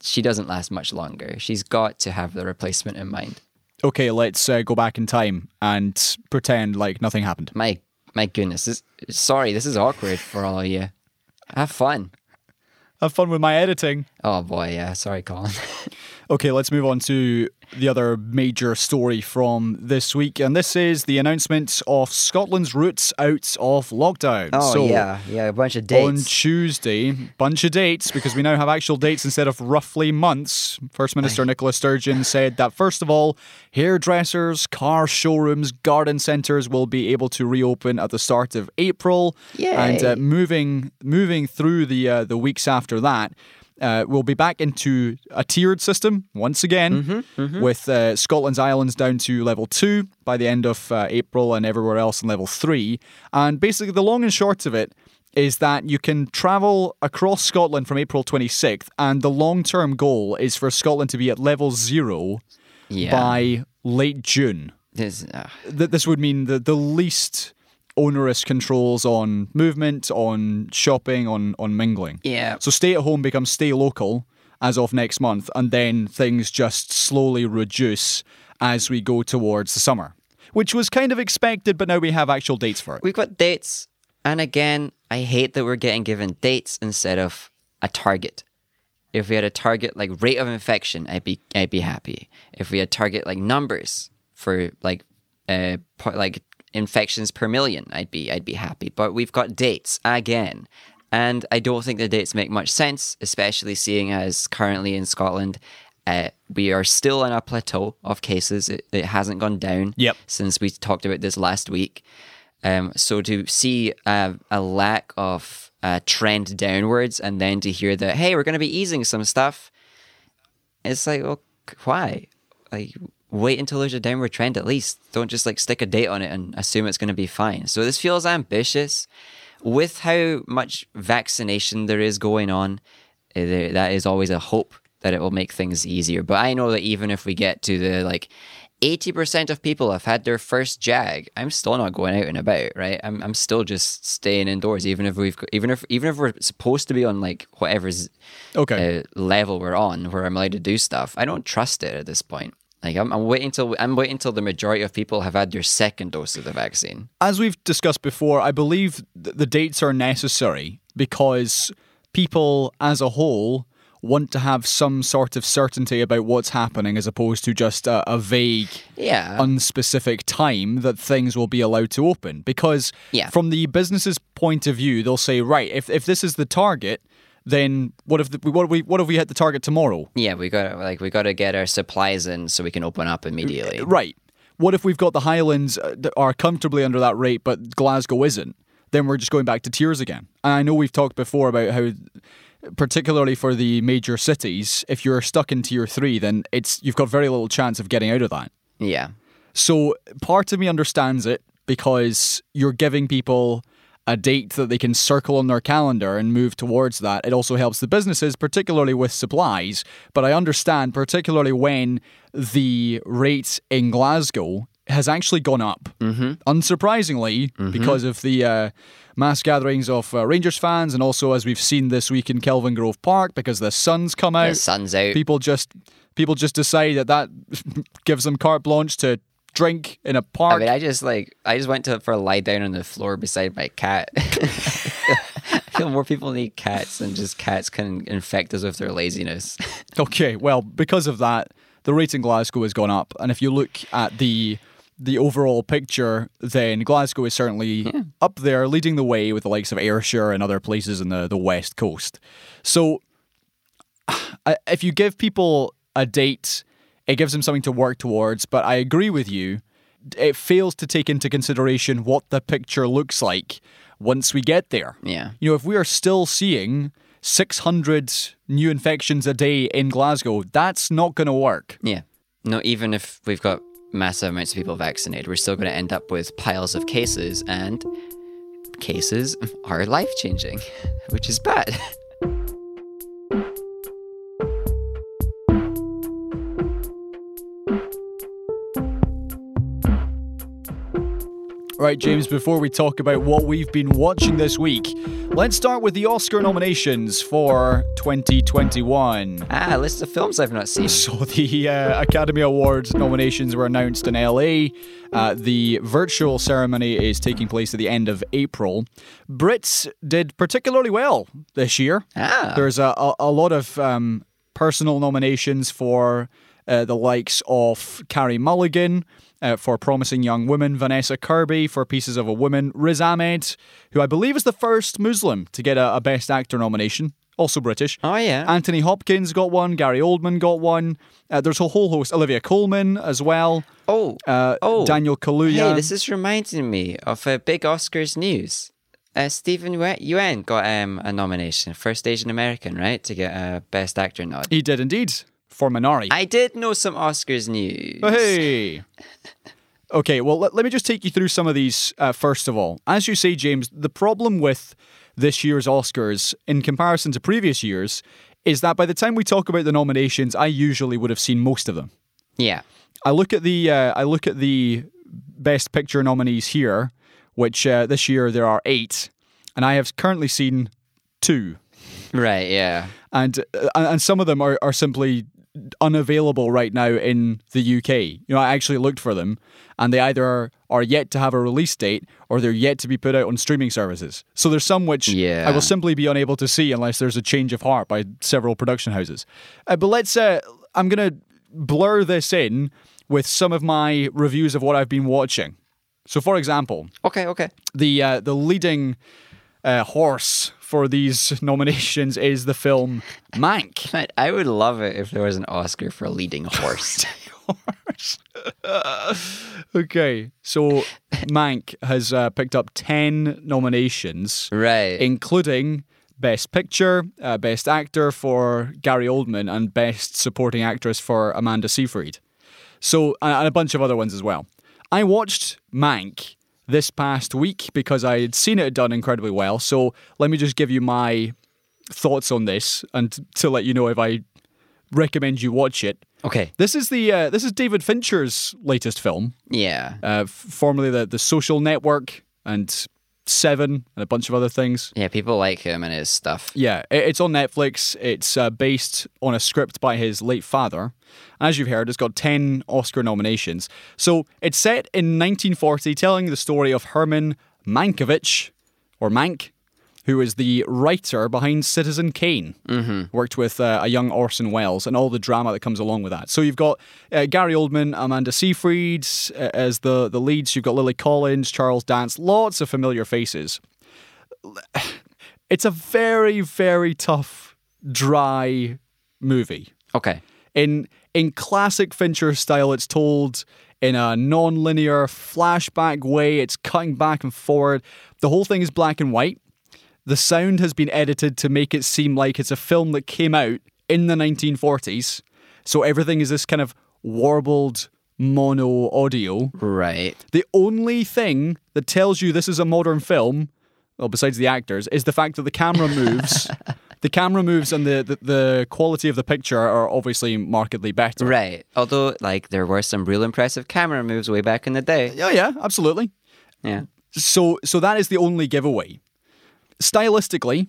she doesn't last much longer. She's got to have the replacement in mind. Okay, let's go back in time and pretend like nothing happened. My goodness, this is awkward for all of you. Have fun. Have fun with my editing. Oh boy, yeah. Sorry, Colin. Okay, let's move on to the other major story from this week, and this is the announcement of Scotland's routes out of lockdown. Oh, so yeah, a bunch of dates. On Tuesday, bunch of dates, because we now have actual dates instead of roughly months. First Minister Nicola Sturgeon said that, first of all, hairdressers, car showrooms, garden centres will be able to reopen at the start of April. Yay. And moving through the weeks after that, we'll be back into a tiered system once again, with Scotland's islands down to level 2 by the end of April and everywhere else in level 3. And basically the long and short of it is that you can travel across Scotland from April 26th, and the long-term goal is for Scotland to be at level 0 by late June. This would mean the least onerous controls on movement, on shopping, on mingling. Yeah. So stay at home becomes stay local as of next month, and then things just slowly reduce as we go towards the summer, which was kind of expected, but now we have actual dates for it. We've got dates, and again, I hate that we're getting given dates instead of a target. If we had a target like rate of infection, I'd be happy. If we had target like numbers for like infections per million, I'd be happy. But we've got dates again, and I don't think the dates make much sense, especially seeing as currently in Scotland, we are still on a plateau of cases. It hasn't gone down since we talked about this last week. So to see a lack of trend downwards, and then to hear that, hey, we're going to be easing some stuff, it's like, well, why? Like, wait until there's a downward trend at least. Don't just like stick a date on it and assume it's going to be fine. So this feels ambitious. With how much vaccination there is going on, that is always a hope that it will make things easier. But I know that even if we get to the like 80% of people have had their first jag, I'm still not going out and about, right? I'm still just staying indoors, even if we're supposed to be on like whatever's level we're on, where I'm allowed to do stuff. I don't trust it at this point. Like I'm waiting till the majority of people have had their second dose of the vaccine. As we've discussed before, I believe the dates are necessary because people as a whole want to have some sort of certainty about what's happening, as opposed to just a vague, unspecific time that things will be allowed to open. Because from the business's point of view, they'll say, right, if this is the target, then what if we hit the target tomorrow? Yeah, we got to get our supplies in so we can open up immediately. Right. What if we've got the Highlands that are comfortably under that rate, but Glasgow isn't? Then we're just going back to tiers again. And I know we've talked before about how, particularly for the major cities, if you're stuck in tier 3, then you've got very little chance of getting out of that. Yeah. So part of me understands it, because you're giving people a date that they can circle on their calendar and move towards that. It also helps the businesses, particularly with supplies. But I understand, particularly when the rate in Glasgow has actually gone up, unsurprisingly, because of the mass gatherings of Rangers fans, and also, as we've seen this week in Kelvin Grove Park, because the sun's come out. The sun's out. People just decide that gives them carte blanche to drink in a park. I mean, I just went for a lie down on the floor beside my cat. I feel more people need cats, and just cats can infect us with their laziness. Okay, well, because of that, the rate in Glasgow has gone up, and if you look at the overall picture, then Glasgow is certainly up there, leading the way with the likes of Ayrshire and other places in the West Coast. So, if you give people a date, it gives them something to work towards, but I agree with you. It fails to take into consideration what the picture looks like once we get there. Yeah. You know, if we are still seeing 600 new infections a day in Glasgow, that's not going to work. Yeah. No, even if we've got massive amounts of people vaccinated, we're still going to end up with piles of cases, and cases are life-changing, which is bad. Right, James, before we talk about what we've been watching this week, let's start with the Oscar nominations for 2021. A list of films I've not seen. So the Academy Awards nominations were announced in LA. The virtual ceremony is taking place at the end of April. Brits did particularly well this year. There's a lot of personal nominations for the likes of Carey Mulligan, for Promising Young Women, Vanessa Kirby for Pieces of a Woman, Riz Ahmed, who I believe is the first Muslim to get a Best Actor nomination, also British. Oh, yeah. Anthony Hopkins got one, Gary Oldman got one. There's a whole host, Olivia Colman as well. Daniel Kaluuya. Hey, this is reminding me of big Oscars news. Stephen Yuen got a nomination, first Asian American, right, to get a Best Actor nod. He did indeed. For Minari. I did know some Oscars news. Hey! Okay, well, let me just take you through some of these, first of all. As you say, James, the problem with this year's Oscars, in comparison to previous years, is that by the time we talk about the nominations, I usually would have seen most of them. Yeah. I look at the Best Picture nominees here, which this year there are 8, and I have currently seen 2. Right, yeah. And some of them are simply unavailable right now in the UK. You know, I actually looked for them, and they either are yet to have a release date or they're yet to be put out on streaming services. So there's some which I will simply be unable to see unless there's a change of heart by several production houses. But I'm going to blur this in with some of my reviews of what I've been watching. So, for example, the leading horse for these nominations is the film Mank. I would love it if there was an Oscar for leading horse. Okay, so Mank has picked up 10 nominations, right, including Best Picture, Best Actor for Gary Oldman, and Best Supporting Actress for Amanda Seyfried. So, and a bunch of other ones as well. I watched Mank this past week because I had seen it done incredibly well. So let me just give you my thoughts on this and to let you know if I recommend you watch it. Okay. This is David Fincher's latest film. Yeah. Formerly the Social Network and Seven and a bunch of other things. Yeah, people like him and his stuff. Yeah, it's on Netflix. It's based on a script by his late father. As you've heard, it's got 10 Oscar nominations. So it's set in 1940, telling the story of Herman Mankiewicz, or Mank, who is the writer behind Citizen Kane. Mm-hmm. Worked with a young Orson Welles and all the drama that comes along with that. So you've got Gary Oldman, Amanda Seyfried as the leads. You've got Lily Collins, Charles Dance, lots of familiar faces. It's a very, very tough, dry movie. Okay. In classic Fincher style, it's told in a non-linear flashback way. It's cutting back and forward. The whole thing is black and white. The sound has been edited to make it seem like it's a film that came out in the 1940s. So everything is this kind of warbled mono audio. Right. The only thing that tells you this is a modern film, well, besides the actors, is the fact that the camera moves. The camera moves and the quality of the picture are obviously markedly better. Right. Although, there were some real impressive camera moves way back in the day. Oh, yeah, absolutely. Yeah. So that is the only giveaway. Stylistically,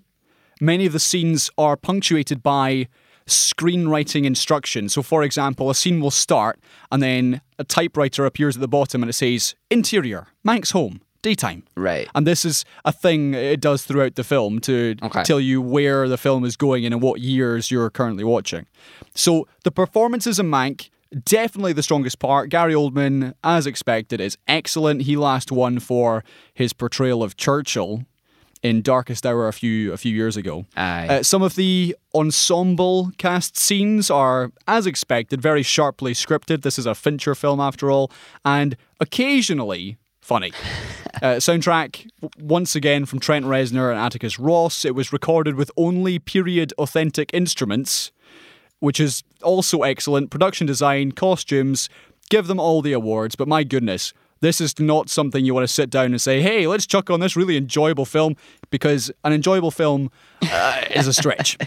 many of the scenes are punctuated by screenwriting instructions. So, for example, a scene will start and then a typewriter appears at the bottom and it says, "Interior, Mank's home, daytime." Right. And this is a thing it does throughout the film to tell you where the film is going and in what years you're currently watching. So, the performances in Mank, definitely the strongest part. Gary Oldman, as expected, is excellent. He last won for his portrayal of Churchill in Darkest Hour a few years ago. Some of the ensemble cast scenes are, as expected, very sharply scripted. This is a Fincher film, after all, and occasionally funny. Soundtrack, once again, from Trent Reznor and Atticus Ross. It was recorded with only period-authentic instruments, which is also excellent. Production design, costumes, give them all the awards, but my goodness, this is not something you want to sit down and say, "Hey, let's chuck on this really enjoyable film," because an enjoyable film is a stretch.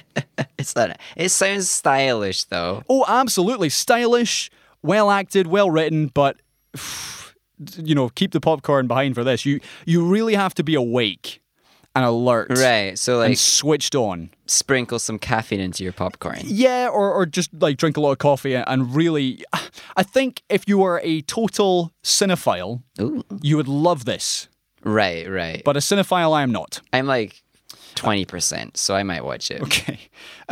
It's not. It sounds stylish, though. Oh, absolutely. Stylish, well-acted, well-written, but you know, keep the popcorn behind for this. You really have to be awake and alert, right? So like, and switched on. Sprinkle some caffeine into your popcorn. Yeah, or just like drink a lot of coffee and really, I think if you were a total cinephile, ooh, you would love this. Right, right. But a cinephile, I am not. I'm like 20%, so I might watch it. Okay.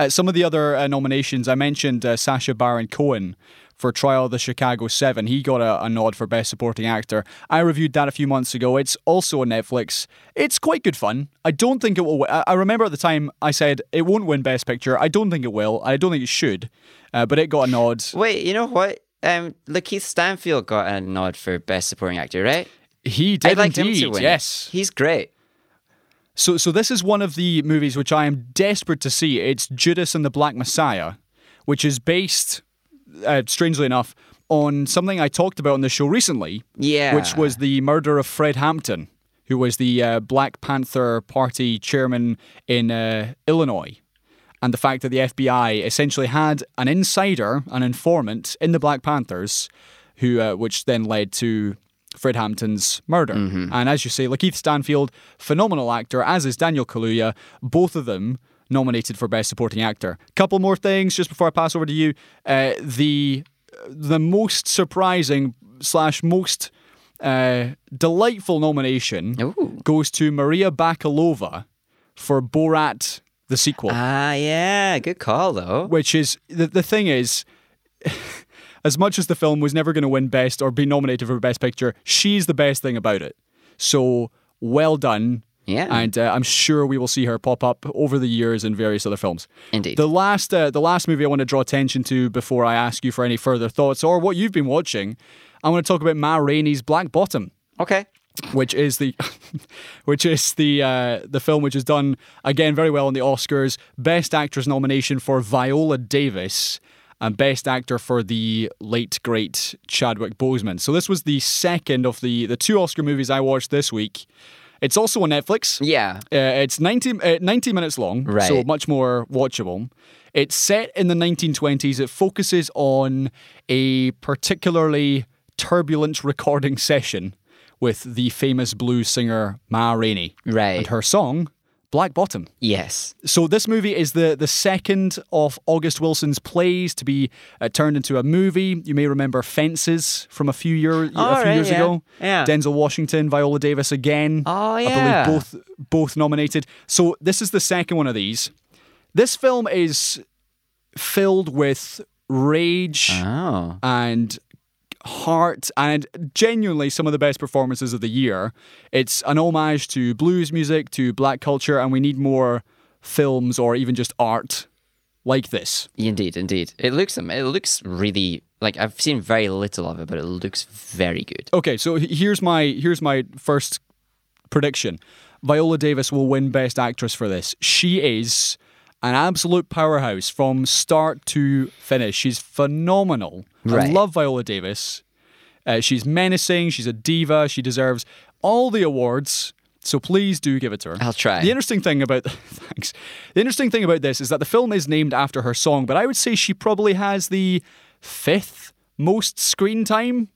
Some of the other nominations, I mentioned Sacha Baron Cohen for Trial of the Chicago 7. He got a nod for Best Supporting Actor. I reviewed that a few months ago. It's also on Netflix. It's quite good fun. I don't think it will I remember at the time I said it won't win Best Picture. I don't think it will. I don't think it should. But it got a nod. Wait, you know what? Lakeith Stanfield got a nod for Best Supporting Actor, right? He did indeed. I'd like him to win. Yes. He's great. So this is one of the movies which I am desperate to see. It's Judas and the Black Messiah, which is based, strangely enough, on something I talked about on the show recently, yeah, which was the murder of Fred Hampton, who was the Black Panther Party chairman in Illinois, and the fact that the FBI essentially had an insider, an informant in the Black Panthers, who which then led to Fred Hampton's murder. Mm-hmm. And as you say, Lakeith Stanfield, phenomenal actor, as is Daniel Kaluuya, both of them nominated for Best Supporting Actor. Couple more things just before I pass over to you. The most surprising / most delightful nomination, ooh, goes to Maria Bakalova for Borat, the sequel. Ah, yeah, good call though. Which is, the thing is... as much as the film was never going to win Best or be nominated for Best Picture, she's the best thing about it. So, well done. Yeah. And I'm sure we will see her pop up over the years in various other films. Indeed. The last movie I want to draw attention to before I ask you for any further thoughts or what you've been watching, I want to talk about Ma Rainey's Black Bottom. Okay. Which is the the film which has done, again, very well in the Oscars. Best Actress nomination for Viola Davis, and Best Actor for the late, great Chadwick Boseman. So this was the second of the two Oscar movies I watched this week. It's also on Netflix. Yeah. It's 90 minutes long, right, so much more watchable. It's set in the 1920s. It focuses on a particularly turbulent recording session with the famous blues singer Ma Rainey. Right. And her song... Black Bottom. Yes. So this movie is the second of August Wilson's plays to be turned into a movie. You may remember Fences from a few years ago. Yeah. Denzel Washington, Viola Davis again. Oh, yeah. I believe both nominated. So this is the second one of these. This film is filled with rage and heart and genuinely some of the best performances of the year. It's an homage to blues music, to black culture, and we need more films or even just art like this. Indeed. It looks really, like, I've seen very little of it, but it looks very good. Okay, so here's my first prediction. Viola Davis will win Best Actress for this. She is an absolute powerhouse from start to finish. She's phenomenal. Right. I love Viola Davis. She's menacing. She's a diva. She deserves all the awards. So please do give it to her. I'll try. The interesting thing about this is that the film is named after her song, but I would say she probably has the fifth most screen time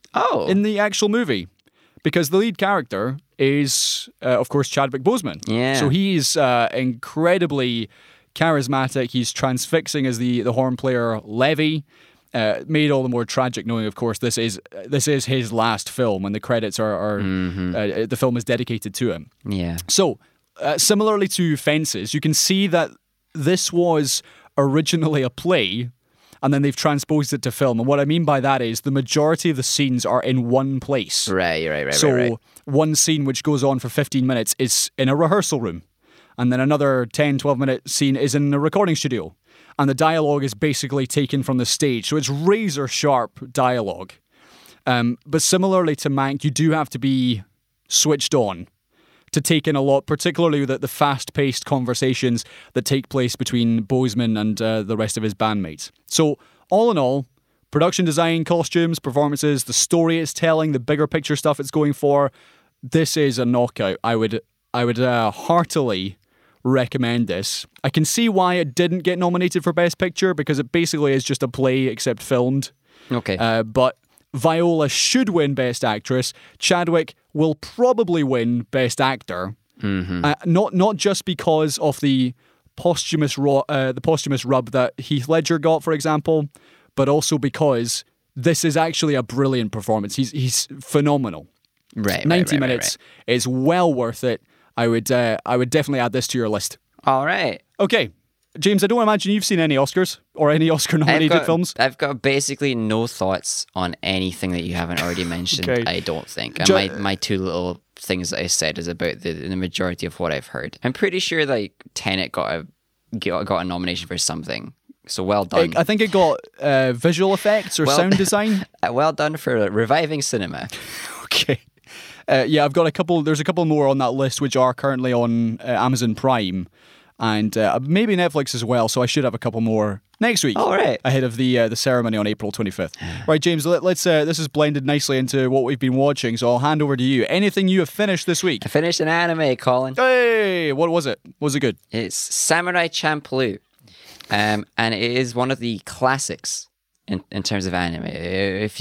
in the actual movie, because the lead character is, of course, Chadwick Boseman. Yeah. So he's incredibly charismatic. He's transfixing as the horn player Levy. Made all the more tragic knowing, of course, this is his last film, and the credits are mm-hmm. The film is dedicated to him. Yeah. So, similarly to Fences, you can see that this was originally a play, and then they've transposed it to film. And what I mean by that is the majority of the scenes are in one place. Right. So one scene which goes on for 15 minutes is in a rehearsal room, and then another 10, 12-minute scene is in a recording studio. And the dialogue is basically taken from the stage. So it's razor-sharp dialogue. But similarly to Mank, you do have to be switched on to take in a lot, particularly with the fast-paced conversations that take place between Boseman and the rest of his bandmates. So, all in all, production design, costumes, performances, the story it's telling, the bigger picture stuff it's going for, this is a knockout. I would heartily recommend this. I can see why it didn't get nominated for Best Picture, because it basically is just a play except filmed. Okay. But Viola should win Best Actress. Chadwick will probably win Best Actor. Mm-hmm. Not just because of the posthumous rub that Heath Ledger got, for example, but also because this is actually a brilliant performance. He's phenomenal. Right, 90 minutes is well worth it. I would definitely add this to your list. All right. Okay. James, I don't imagine you've seen any Oscars or any Oscar-nominated films. I've got basically no thoughts on anything that you haven't already mentioned, okay. I don't think. And my two little things that I said is about the majority of what I've heard. I'm pretty sure like Tenet got a nomination for something. So well done. I think it got visual effects or sound design. Well done for reviving cinema. Okay. Yeah, I've got a couple. There's a couple more on that list which are currently on Amazon Prime. And maybe Netflix as well, so I should have a couple more next week. All right. Ahead of the ceremony on April 25th. Right, James, let's. This is blended nicely into what we've been watching, so I'll hand over to you. Anything you have finished this week? I finished an anime, Colin. Hey! What was it? Was it good? It's Samurai Champloo. And it is one of the classics in terms of anime. What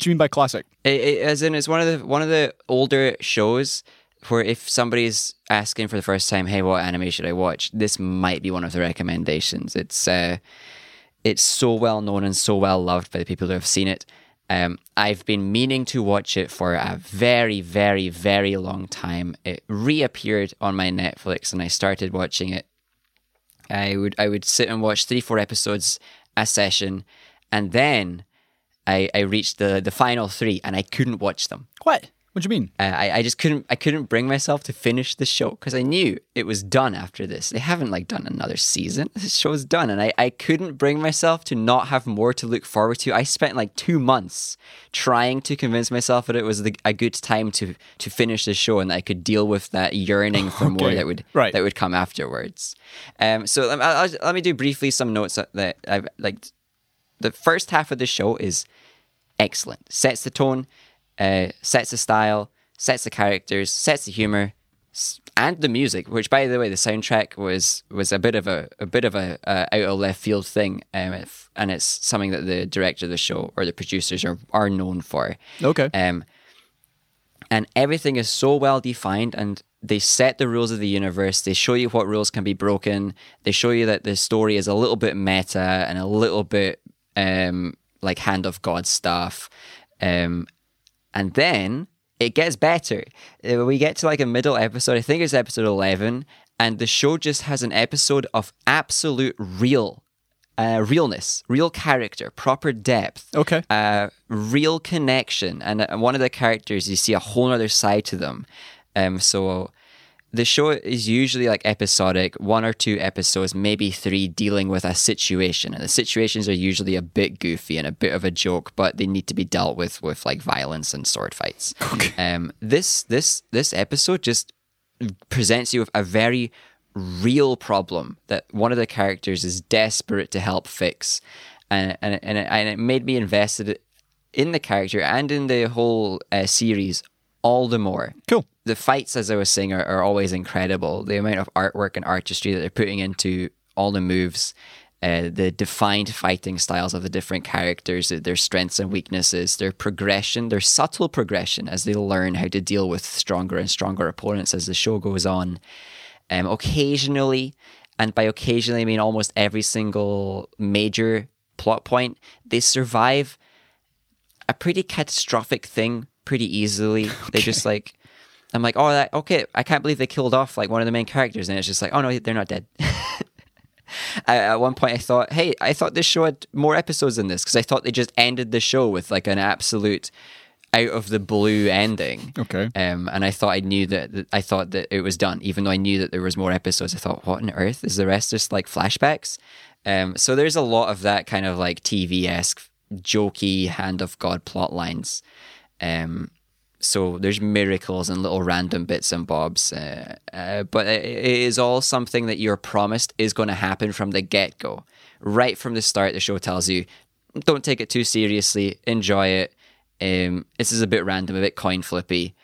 do you mean by classic? As in, it's one of the older shows where if somebody's asking for the first time, hey, what anime should I watch? This might be one of the recommendations. It's so well known and so well loved by the people who have seen it. I've been meaning to watch it for a very, very, very long time. It reappeared on my Netflix and I started watching it. I would sit and watch 3-4 episodes a session, and then I reached the final 3 and I couldn't watch them. What? What do you mean? I just couldn't. I couldn't bring myself to finish the show because I knew it was done after this. They haven't done another season. This show's done, and I couldn't bring myself to not have more to look forward to. I spent 2 months trying to convince myself that it was a good time to finish the show and that I could deal with that yearning for more that would come afterwards. So let me do briefly some notes that I've The first half of the show is excellent. Sets the tone. Sets the style, sets the characters, sets the humor, and the music. Which, by the way, the soundtrack was a bit of a out of left field thing, and it's something that the director of the show or the producers are known for. Okay. And everything is so well defined, and they set the rules of the universe. They show you what rules can be broken. They show you that the story is a little bit meta and a little bit like Hand of God stuff. And then it gets better. We get to a middle episode, I think it's episode 11, and the show just has an episode of absolute realness, real character, proper depth, real connection. And one of the characters, you see a whole other side to them. So the show is usually episodic, 1 or 2 episodes, maybe 3, dealing with a situation. And the situations are usually a bit goofy and a bit of a joke, but they need to be dealt with violence and sword fights. Okay. This episode just presents you with a very real problem that one of the characters is desperate to help fix. And it made me invested in the character and in the whole series all the more. Cool. The fights, as I was saying, are always incredible. The amount of artwork and artistry that they're putting into all the moves, the defined fighting styles of the different characters, their strengths and weaknesses, their progression, their subtle progression as they learn how to deal with stronger and stronger opponents as the show goes on. Occasionally, and by occasionally I mean almost every single major plot point, they survive a pretty catastrophic thing pretty easily. Okay. They just I can't believe they killed off one of the main characters, and it's just oh no, they're not dead. At one point I thought, hey, I thought this show had more episodes than this, because I thought they just ended the show with an absolute out of the blue ending. Okay. And I thought I thought that it was done, even though I knew that there was more episodes. I thought, what on earth is the rest? Just flashbacks. So there's a lot of that kind of TV-esque, jokey Hand of God plot lines. So there's miracles and little random bits and bobs. But it is all something that you're promised is going to happen from the get-go. Right from the start, the show tells you, don't take it too seriously. Enjoy it. This is a bit random, a bit coin flippy.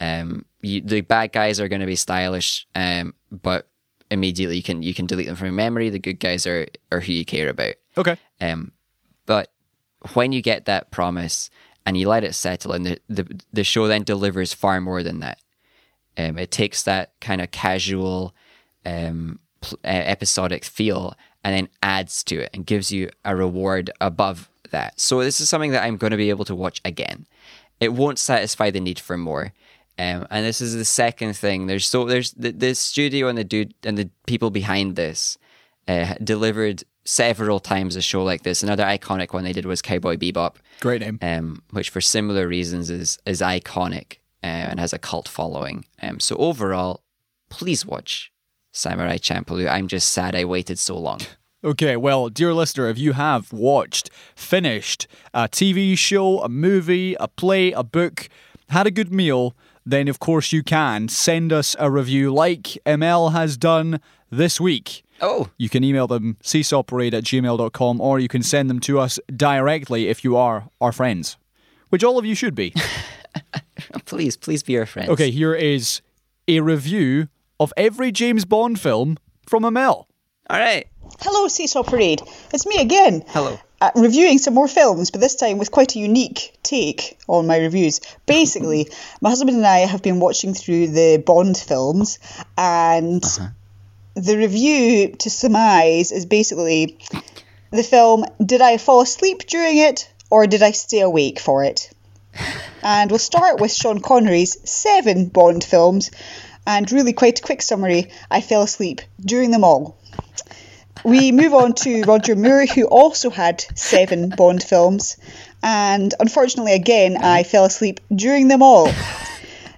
The bad guys are going to be stylish, but immediately you can delete them from your memory. The good guys are who you care about. Okay. But when you get that promise and you let it settle, and the show then delivers far more than that. It takes that kind of casual episodic feel and then adds to it and gives you a reward above that. So this is something that I'm going to be able to watch again. It won't satisfy the need for more. And this is the second thing. There's the studio and the dude and the people behind this delivered several times a show like this. Another iconic one they did was Cowboy Bebop. Great name. Which for similar reasons is iconic and has a cult following. So overall, please watch Samurai Champloo. I'm just sad I waited so long. Okay, well, dear listener, if you have watched, finished a TV show, a movie, a play, a book, had a good meal, then of course you can send us a review like ML has done this week. Oh. You can email them ceaseoperate@gmail.com, or you can send them to us directly if you are our friends, which all of you should be. Please be our friends. Okay, here is a review of every James Bond film from ML. All right. Hello, Seesaw Parade. It's me again. Hello. Reviewing some more films, but this time with quite a unique take on my reviews. Basically, my husband and I have been watching through the Bond films, and the review, to surmise, is basically the film, did I fall asleep during it, or did I stay awake for it? And we'll start with Sean Connery's 7 Bond films, and really quite a quick summary, I fell asleep during them all. We move on to Roger Moore, who also had 7 Bond films. And unfortunately, again, I fell asleep during them all.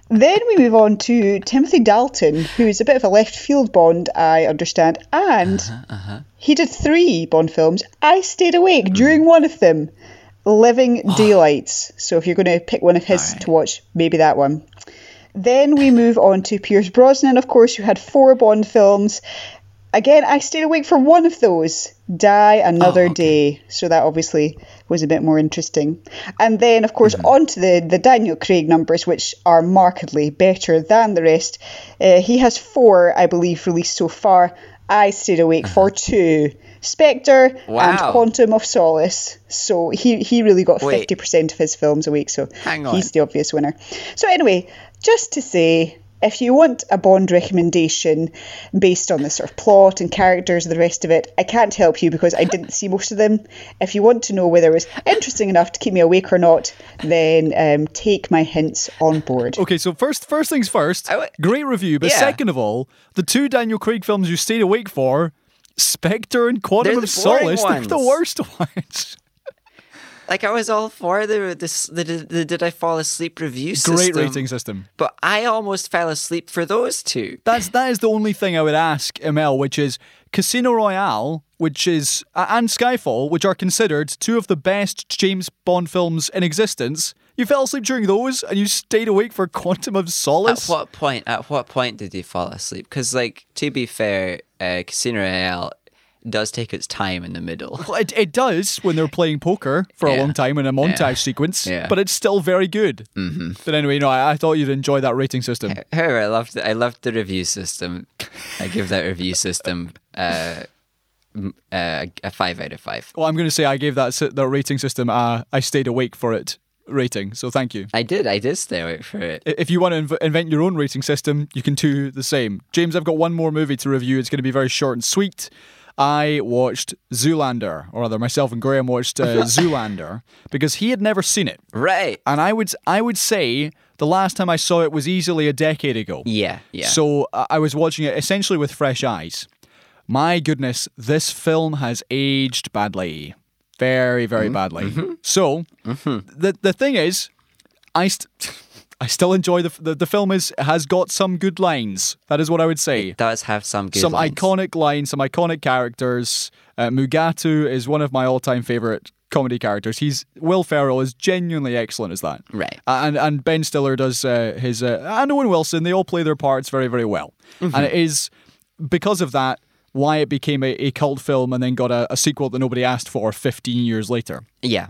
Then we move on to Timothy Dalton, who is a bit of a left field Bond, I understand. And he did 3 Bond films. I stayed awake during one of them, Living Daylights. So if you're going to pick one of his to watch, maybe that one. Then we move on to Pierce Brosnan, of course, who had 4 Bond films. Again, I stayed awake for one of those, Die Another Day. So that obviously was a bit more interesting. And then, of course, on to the Daniel Craig numbers, which are markedly better than the rest. He has 4, I believe, released so far. I stayed awake for 2, Spectre and Quantum of Solace. So he really got 50% of his films awake, so he's the obvious winner. So anyway, just to say, if you want a Bond recommendation based on the sort of plot and characters and the rest of it, I can't help you because I didn't see most of them. If you want to know whether it was interesting enough to keep me awake or not, then take my hints on board. Okay, so first things first, great review. But second of all, the 2 Daniel Craig films you stayed awake for, Spectre and Quantum of Solace, they're the worst ones. Like, I was all for the Did I Fall Asleep review system. Great rating system. But I almost fell asleep for those 2. That is the only thing I would ask, ML, which is Casino Royale, which is, and Skyfall, which are considered 2 of the best James Bond films in existence. You fell asleep during those and you stayed awake for Quantum of Solace? At what point did you fall asleep? Because, like, to be fair, Casino Royale does take its time in the middle. Well, it does when they're playing poker for a long time in a montage sequence, but it's still very good. Mm-hmm. But anyway, no, I thought you'd enjoy that rating system. However, I loved the review system. I give that review system a 5 out of 5. Well, I'm going to say I gave that rating system I stayed awake for it rating, so thank you. I did stay awake for it. If you want to invent your own rating system, you can do the same. James, I've got one more movie to review. It's going to be very short and sweet. I watched Zoolander, or rather myself and Graham watched Zoolander, because he had never seen it. Right. And I would say the last time I saw it was easily a decade ago. Yeah. So I was watching it essentially with fresh eyes. My goodness, this film has aged badly. Very, very badly. Mm-hmm. So the thing is, I still enjoy the film. Has got some good lines. That is what I would say. It does have some good lines. Some iconic lines, some iconic characters. Mugatu is one of my all-time favourite comedy characters. Will Ferrell is genuinely excellent as that. Right. And Ben Stiller does his... and Owen Wilson, they all play their parts very, very well. Mm-hmm. And it is, because of that, why it became a cult film and then got a sequel that nobody asked for 15 years later. Yeah.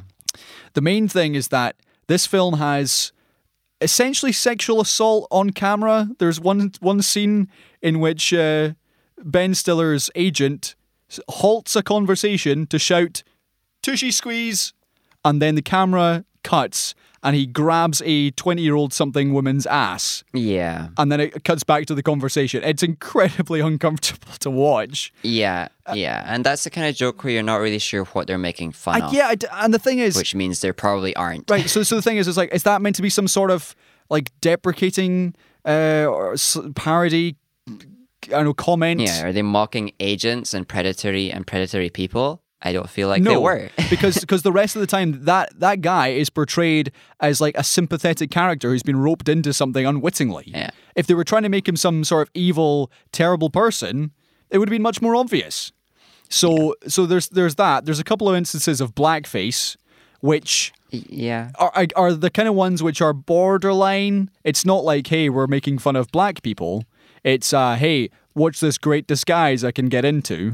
The main thing is that this film has essentially sexual assault on camera. There's one scene in which Ben Stiller's agent halts a conversation to shout, "Tushy squeeze," and then the camera cuts and he grabs a 20-year-old something woman's ass. Yeah. And then it cuts back to the conversation. It's incredibly uncomfortable to watch. Yeah, yeah. And that's the kind of joke where you're not really sure what they're making fun of. Yeah, and the thing is... Which means there probably aren't. Right, so the thing is, it's like, is that meant to be some sort of, like, deprecating or parody, I don't know, comment? Yeah, are they mocking agents and predatory people? I don't feel like they were. because the rest of the time, that guy is portrayed as like a sympathetic character who's been roped into something unwittingly. Yeah. If they were trying to make him some sort of evil, terrible person, it would have been much more obvious. So there's that. There's a couple of instances of blackface, which are the kind of ones which are borderline. It's not like, hey, we're making fun of black people. It's, hey, watch this great disguise I can get into.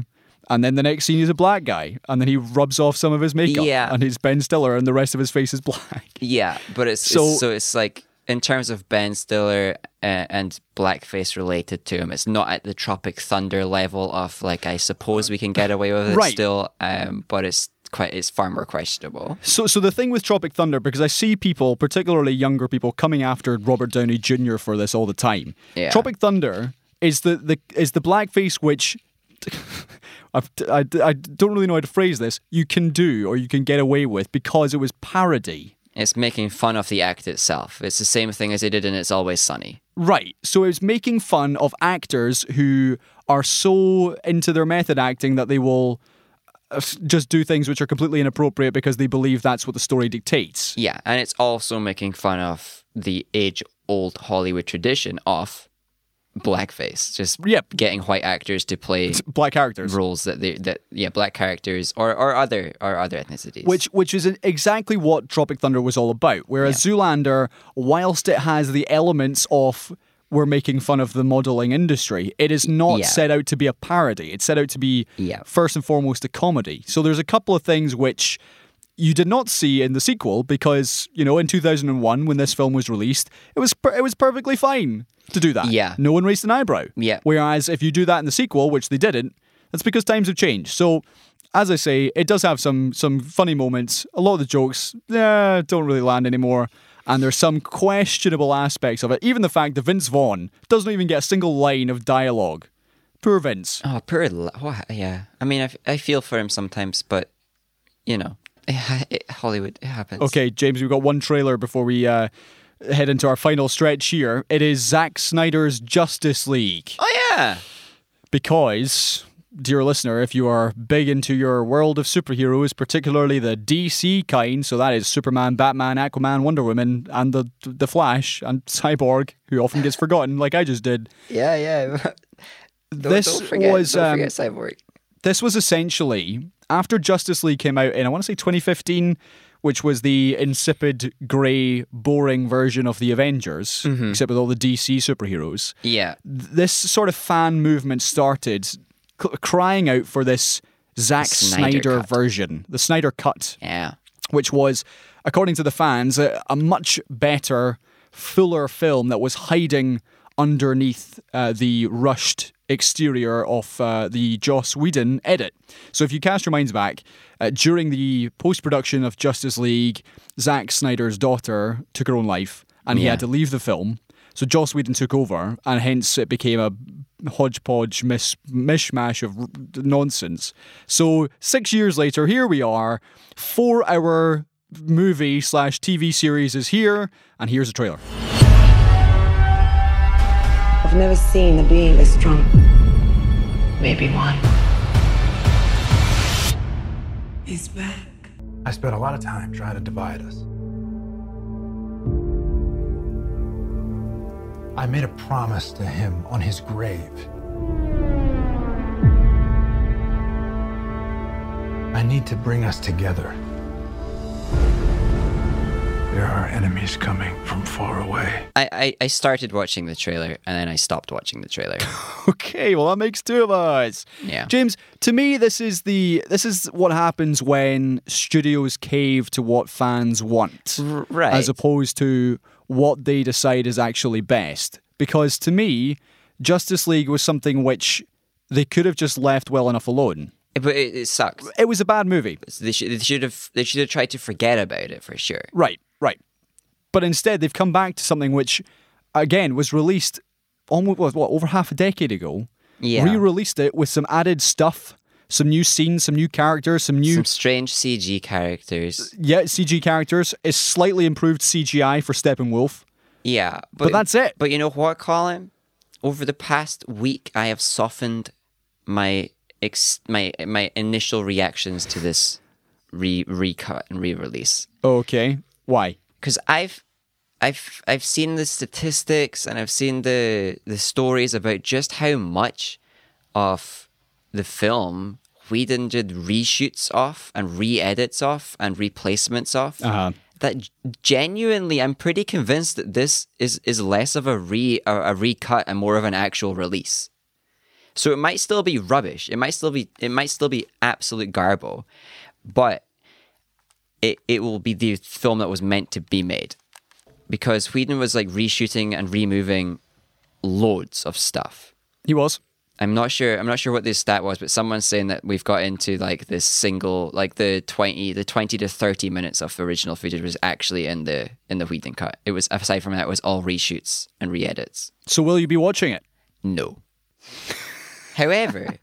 And then the next scene is a black guy, and then he rubs off some of his makeup, and he's Ben Stiller, and the rest of his face is black. Yeah, but it's like, in terms of Ben Stiller and blackface related to him, it's not at the Tropic Thunder level of, like, I suppose we can get away with it still, but it's far more questionable. So the thing with Tropic Thunder, because I see people, particularly younger people, coming after Robert Downey Jr. for this all the time. Yeah. Tropic Thunder is the blackface which... I don't really know how to phrase this. You can do, or you can get away with, because it was parody. It's making fun of the act itself. It's the same thing as they did in It's Always Sunny. Right. So it's making fun of actors who are so into their method acting that they will just do things which are completely inappropriate because they believe that's what the story dictates. Yeah, and it's also making fun of the age-old Hollywood tradition of... blackface, just getting white actors to play black characters, roles that black characters or other ethnicities, which is exactly what Tropic Thunder was all about. Whereas Zoolander, whilst it has the elements of we're making fun of the modelling industry, it is not set out to be a parody. It's set out to be first and foremost a comedy. So there's a couple of things which you did not see in the sequel because, you know, in 2001 when this film was released, it was perfectly fine to do that. Yeah. No one raised an eyebrow. Yeah. Whereas if you do that in the sequel, which they didn't, that's because times have changed. So, as I say, it does have some funny moments. A lot of the jokes don't really land anymore. And there's some questionable aspects of it. Even the fact that Vince Vaughn doesn't even get a single line of dialogue. Poor Vince. Oh, poor... yeah. I mean, I feel for him sometimes, but, you know, Hollywood, it happens. Okay, James, we've got one trailer before we... head into our final stretch here. It is Zack Snyder's Justice League. Oh, yeah! Because, dear listener, if you are big into your world of superheroes, particularly the DC kind, so that is Superman, Batman, Aquaman, Wonder Woman, and the Flash, and Cyborg, who often gets forgotten, like I just did. Yeah. Don't forget Cyborg. This was essentially, after Justice League came out in, I want to say 2015... which was the insipid, grey, boring version of the Avengers, except with all the DC superheroes. Yeah. This sort of fan movement started crying out for this Zack Snyder version, the Snyder Cut, which was, according to the fans, a much better, fuller film that was hiding underneath the rushed exterior of the Joss Whedon edit. So if you cast your minds back, during the post-production of Justice League, Zack Snyder's daughter took her own life, and he had to leave the film. So Joss Whedon took over, and hence it became a hodgepodge mishmash of nonsense. So 6 years later, here we are, 4-hour movie/TV series is here, and here's a trailer. I've never seen a being this strong. Maybe one. He's back. I spent a lot of time trying to divide us. I made a promise to him on his grave. I need to bring us together. There are enemies coming from far away. I started watching the trailer, and then I stopped watching the trailer. Okay, well, that makes two of us. Yeah. James, to me, this is what happens when studios cave to what fans want. Right. As opposed to what they decide is actually best. Because to me, Justice League was something which they could have just left well enough alone. But it sucks. It was a bad movie. They should have tried to forget about it for sure. Right. But instead, they've come back to something which, again, was released almost over half a decade ago. Yeah. Re-released it with some added stuff, some new scenes, some new characters, some strange CG characters. Yeah, CG characters. It's slightly improved CGI for Steppenwolf. Yeah, but that's it. But you know what, Colin? Over the past week, I have softened my initial reactions to this recut and re-release. Okay, why? Because I've seen the statistics and I've seen the stories about just how much of the film Whedon did reshoots off and re-edits off and replacements off. Uh-huh. That genuinely, I'm pretty convinced that this is less of a recut and more of an actual release. So it might still be rubbish. It might still be absolute garbo, but it will be the film that was meant to be made, because Whedon was like reshooting and removing loads of stuff. He was. I'm not sure what this stat was, but someone's saying that we've got into like this single, like the 20 to 30 minutes of the original footage was actually in the Whedon cut. It was, aside from that, it was all reshoots and re-edits. So will you be watching it? No. However,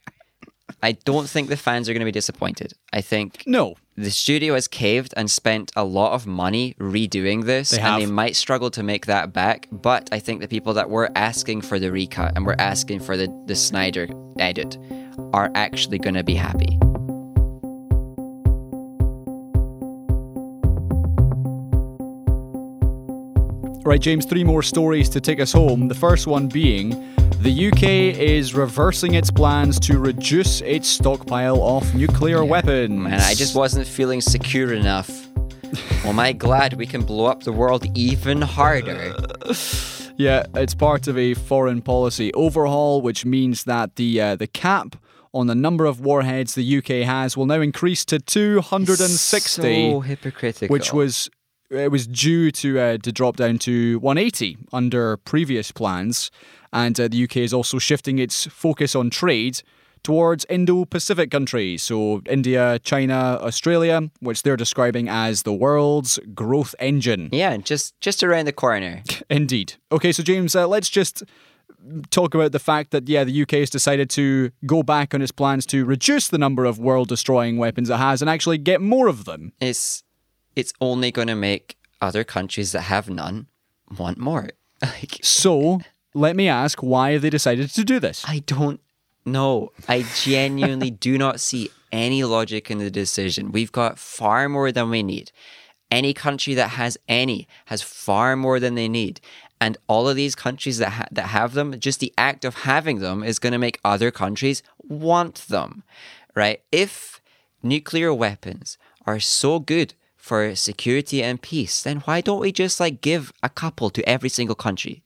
I don't think the fans are going to be disappointed. I think no. The studio has caved and spent a lot of money redoing this, and they might struggle to make that back. But I think the people that were asking for the recut and were asking for the Snyder edit are actually going to be happy. Right, James, 3 more stories to take us home. The first one being, the UK is reversing its plans to reduce its stockpile of nuclear weapons. Man, I just wasn't feeling secure enough. Well, am I glad we can blow up the world even harder? Yeah, it's part of a foreign policy overhaul, which means that the cap on the number of warheads the UK has will now increase to 260. So hypocritical. It was due to drop down to 180 under previous plans, and the UK is also shifting its focus on trade towards Indo-Pacific countries, so India, China, Australia, which they're describing as the world's growth engine. Yeah, just around the corner. Indeed. Okay, so James, let's just talk about the fact that, yeah, the UK has decided to go back on its plans to reduce the number of world-destroying weapons it has and actually get more of them. It's only going to make other countries that have none want more. So, let me ask, why have they decided to do this? I don't know. I genuinely do not see any logic in the decision. We've got far more than we need. Any country that has any has far more than they need. And all of these countries that have them, just the act of having them is going to make other countries want them, right? If nuclear weapons are so good for security and peace, then why don't we just like give a couple to every single country,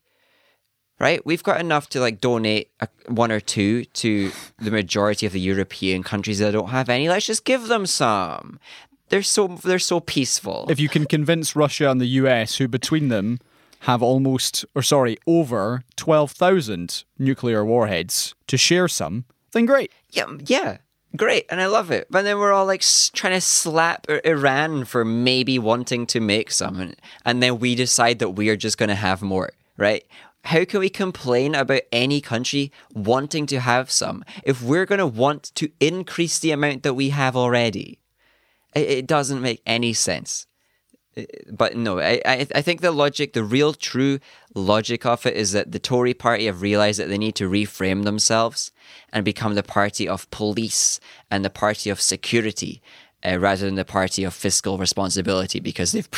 right? We've got enough to like donate one or two to the majority of the European countries that don't have any. Let's just give them some. They're so peaceful. If you can convince Russia and the US, who between them have over 12,000 nuclear warheads, to share some, then great. Yeah. Great, and I love it. But then we're all like trying to slap Iran for maybe wanting to make some, and then we decide that we are just going to have more, right? How can we complain about any country wanting to have some if we're going to want to increase the amount that we have already? It doesn't make any sense. But no, I think the real true logic of it is that the Tory party have realised that they need to reframe themselves and become the party of police and the party of security rather than the party of fiscal responsibility, because they've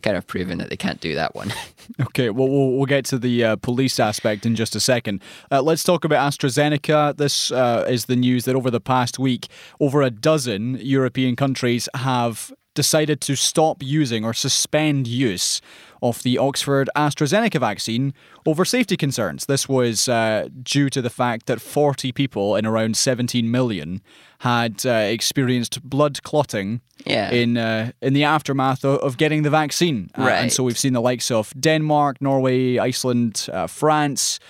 kind of proven that they can't do that one. Okay, well, we'll get to the police aspect in just a second. Let's talk about AstraZeneca. This is the news that over the past week, over a dozen European countries have decided to stop using or suspend use of the Oxford AstraZeneca vaccine over safety concerns. This was due to the fact that 40 people in around 17 million had experienced blood clotting in the aftermath of getting the vaccine. Right. And so we've seen the likes of Denmark, Norway, Iceland, France,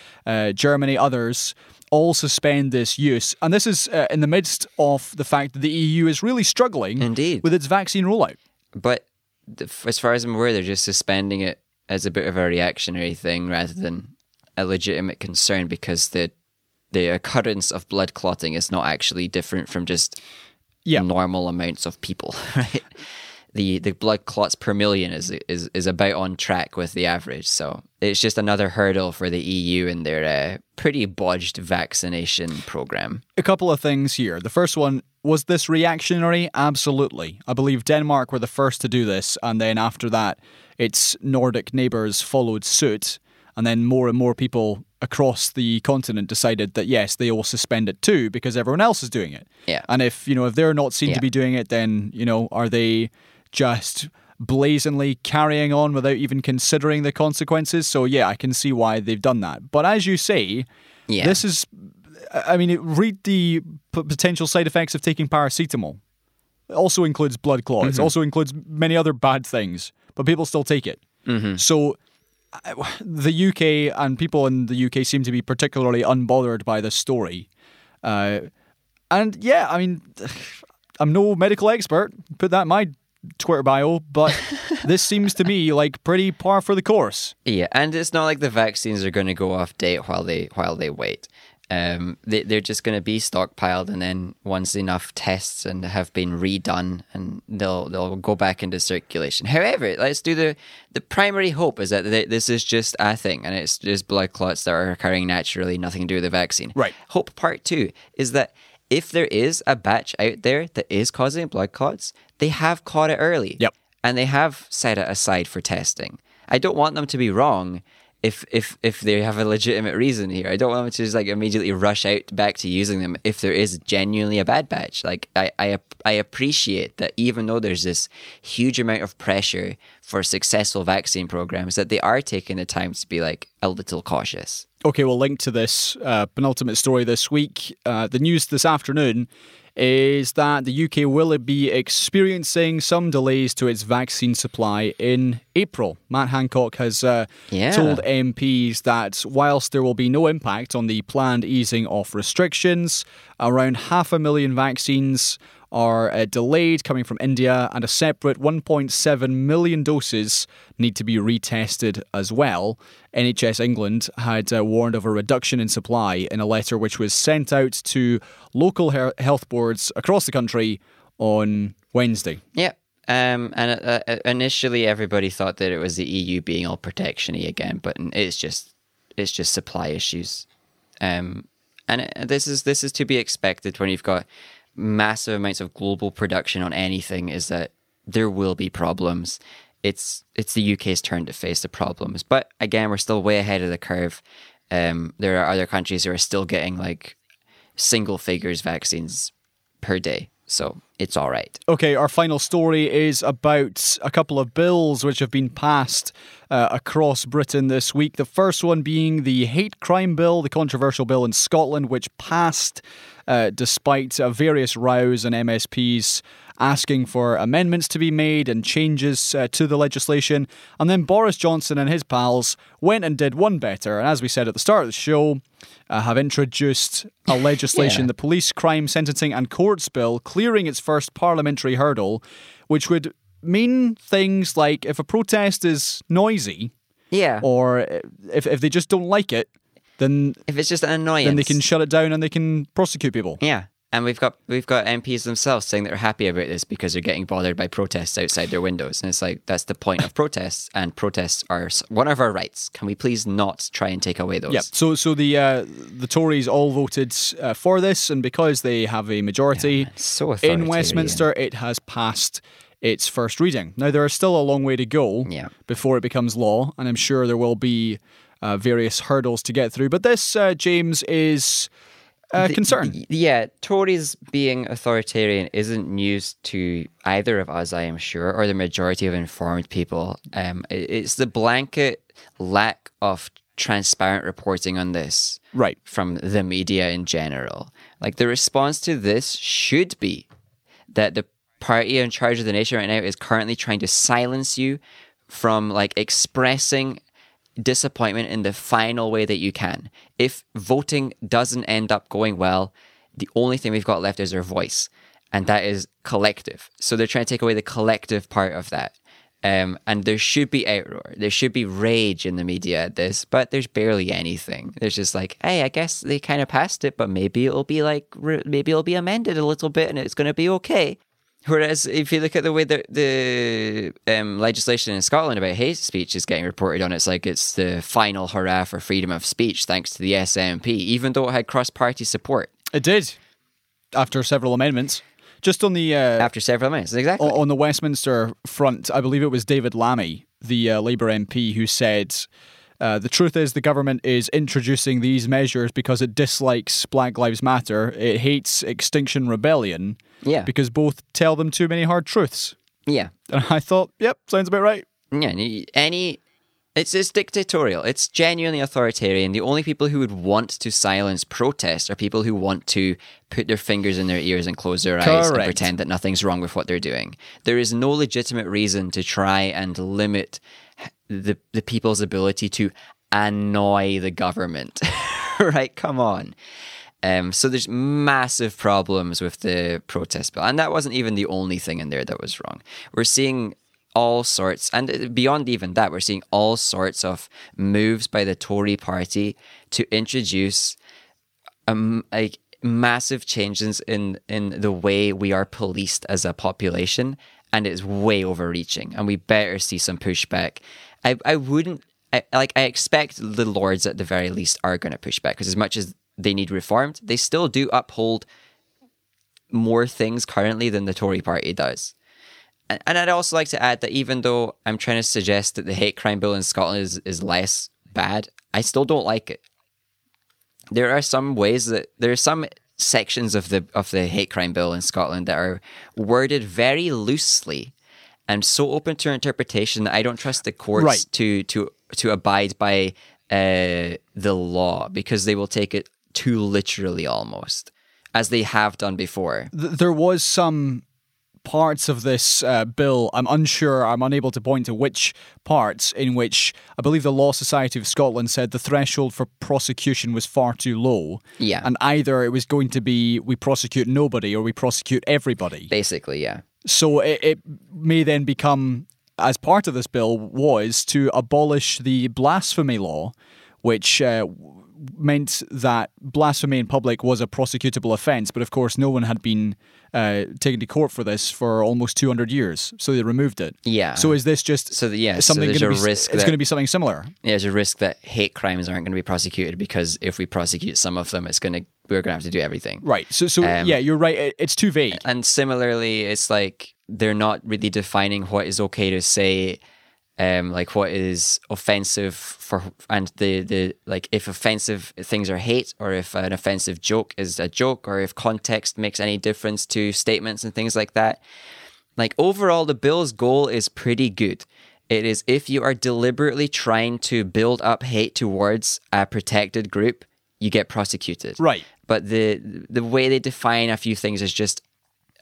Germany, others, all suspend this use. And this is in the midst of the fact that the EU is really struggling with its vaccine rollout. But as far as I'm aware, they're just suspending it as a bit of a reactionary thing rather than a legitimate concern, because the occurrence of blood clotting is not actually different from just normal amounts of people, right? The blood clots per million is about on track with the average. So it's just another hurdle for the EU and their pretty bodged vaccination program. A couple of things here. The first one, was this reactionary? Absolutely. I believe Denmark were the first to do this. And then after that, its Nordic neighbours followed suit. And then more and more people across the continent decided that, yes, they all suspend it too because everyone else is doing it. Yeah. And if they're not seen to be doing it, then, are they just blazonly carrying on without even considering the consequences? So yeah, I can see why they've done that. But as you say, this is, read the potential side effects of taking paracetamol. It also includes blood clots. Mm-hmm. It also includes many other bad things, but people still take it. Mm-hmm. So the UK and people in the UK seem to be particularly unbothered by this story. I'm no medical expert. Put that in my Twitter bio, but this seems to me like pretty par for the course. Yeah, and it's not like the vaccines are going to go off date while they wait. They're just going to be stockpiled, and then once enough tests and have been redone, and they'll go back into circulation. However, let's do the primary hope is that this is just a thing, and it's just blood clots that are occurring naturally, nothing to do with the vaccine. Right. Hope part two is that if there is a batch out there that is causing blood clots, they have caught it early. Yep. And they have set it aside for testing. I don't want them to be wrong if they have a legitimate reason here. I don't want them to just immediately rush out back to using them if there is genuinely a bad batch. I appreciate that even though there's this huge amount of pressure for successful vaccine programs, that they are taking the time to be a little cautious. Okay, we'll link to this penultimate story this week. The news this afternoon is that the UK will be experiencing some delays to its vaccine supply in April. Matt Hancock has told MPs that whilst there will be no impact on the planned easing of restrictions, around 500,000 vaccines are delayed coming from India, and a separate 1.7 million doses need to be retested as well. NHS England had warned of a reduction in supply in a letter which was sent out to local health boards across the country on Wednesday. Yep. Initially everybody thought that it was the EU being all protectiony again, but it's just supply issues. This is to be expected when you've got massive amounts of global production on anything, is that there will be problems. It's the UK's turn to face the problems. But again, we're still way ahead of the curve. There are other countries who are still getting single figures vaccines per day. So it's all right. Okay, our final story is about a couple of bills which have been passed across Britain this week. The first one being the hate crime bill, the controversial bill in Scotland, which passed despite various rows and MSPs asking for amendments to be made and changes to the legislation. And then Boris Johnson and his pals went and did one better. And as we said at the start of the show, have introduced a legislation, the Police, Crime, Sentencing and Courts Bill, clearing its first parliamentary hurdle, which would mean things like if a protest is noisy, or if they just don't like it, then if it's just an annoyance, then they can shut it down and they can prosecute people. Yeah. And we've got MPs themselves saying that they're happy about this because they're getting bothered by protests outside their windows. And it's that's the point of protests, and protests are one of our rights. Can we please not try and take away those? Yeah. So the Tories all voted for this, and because they have a majority in Westminster, it has passed its first reading. Now, there is still a long way to go before it becomes law, and I'm sure there will be various hurdles to get through. But this, James, is concern. Yeah, Tories being authoritarian isn't news to either of us, I am sure, or the majority of informed people. It's the blanket lack of transparent reporting on this, right, from the media in general. The response to this should be that the party in charge of the nation right now is currently trying to silence you from expressing disappointment in the final way that you can. If voting doesn't end up going well, the only thing we've got left is our voice, and that is collective. So they're trying to take away the collective part of that. And there should be outroar. There should be rage in the media at this, but there's barely anything. There's just like, hey, I guess they kind of passed it, but maybe it'll be like, maybe it'll be amended a little bit and it's going to be okay. Whereas if you look at the way that the legislation in Scotland about hate speech is getting reported on, it's like it's the final hurrah for freedom of speech thanks to the SNP, even though it had cross-party support. It did, after several amendments. Just on the... after several minutes, exactly. On the Westminster front, I believe it was David Lammy, the Labour MP, who said, the truth is the government is introducing these measures because it dislikes Black Lives Matter, it hates Extinction Rebellion, because both tell them too many hard truths. Yeah. And I thought, yep, sounds about right. Yeah, any... It's dictatorial. It's genuinely authoritarian. The only people who would want to silence protests are people who want to put their fingers in their ears and close their eyes and pretend that nothing's wrong with what they're doing. There is no legitimate reason to try and limit the people's ability to annoy the government. Right? Come on. So there's massive problems with the protest bill. And that wasn't even the only thing in there that was wrong. We're seeing... all sorts, and beyond even that, we're seeing all sorts of moves by the Tory party to introduce like massive changes in the way we are policed as a population, and it's way overreaching, and we better see some pushback. I expect the Lords at the very least are going to push back, because as much as they need reformed, they still do uphold more things currently than the Tory party does. And I'd also like to add that even though I'm trying to suggest that the hate crime bill in Scotland is less bad, I still don't like it. There are some sections of the hate crime bill in Scotland that are worded very loosely and so open to interpretation that I don't trust the courts to abide by the law, because they will take it too literally almost, as they have done before. There was some... parts of this bill, I'm unable to point to which parts, in which I believe the Law Society of Scotland said the threshold for prosecution was far too low. Yeah. And either it was going to be we prosecute nobody or we prosecute everybody. Basically, yeah. So it may then become, as part of this bill, was to abolish the blasphemy law, which... meant that blasphemy in public was a prosecutable offence, but of course no one had been taken to court for this for almost 200 years, so they removed it. Yeah. So is this just something going to be... Risk it's going to be something similar? Yeah, there's a risk that hate crimes aren't going to be prosecuted, because if we prosecute some of them, we're going to have to do everything. Right. So yeah, you're right. It's too vague. And similarly, it's like they're not really defining what is okay to say. Like what is offensive and if offensive things are hate, or if an offensive joke is a joke, or if context makes any difference to statements and things like that. Like overall, the bill's goal is pretty good. It is, if you are deliberately trying to build up hate towards a protected group, you get prosecuted. Right. But the way they define a few things is just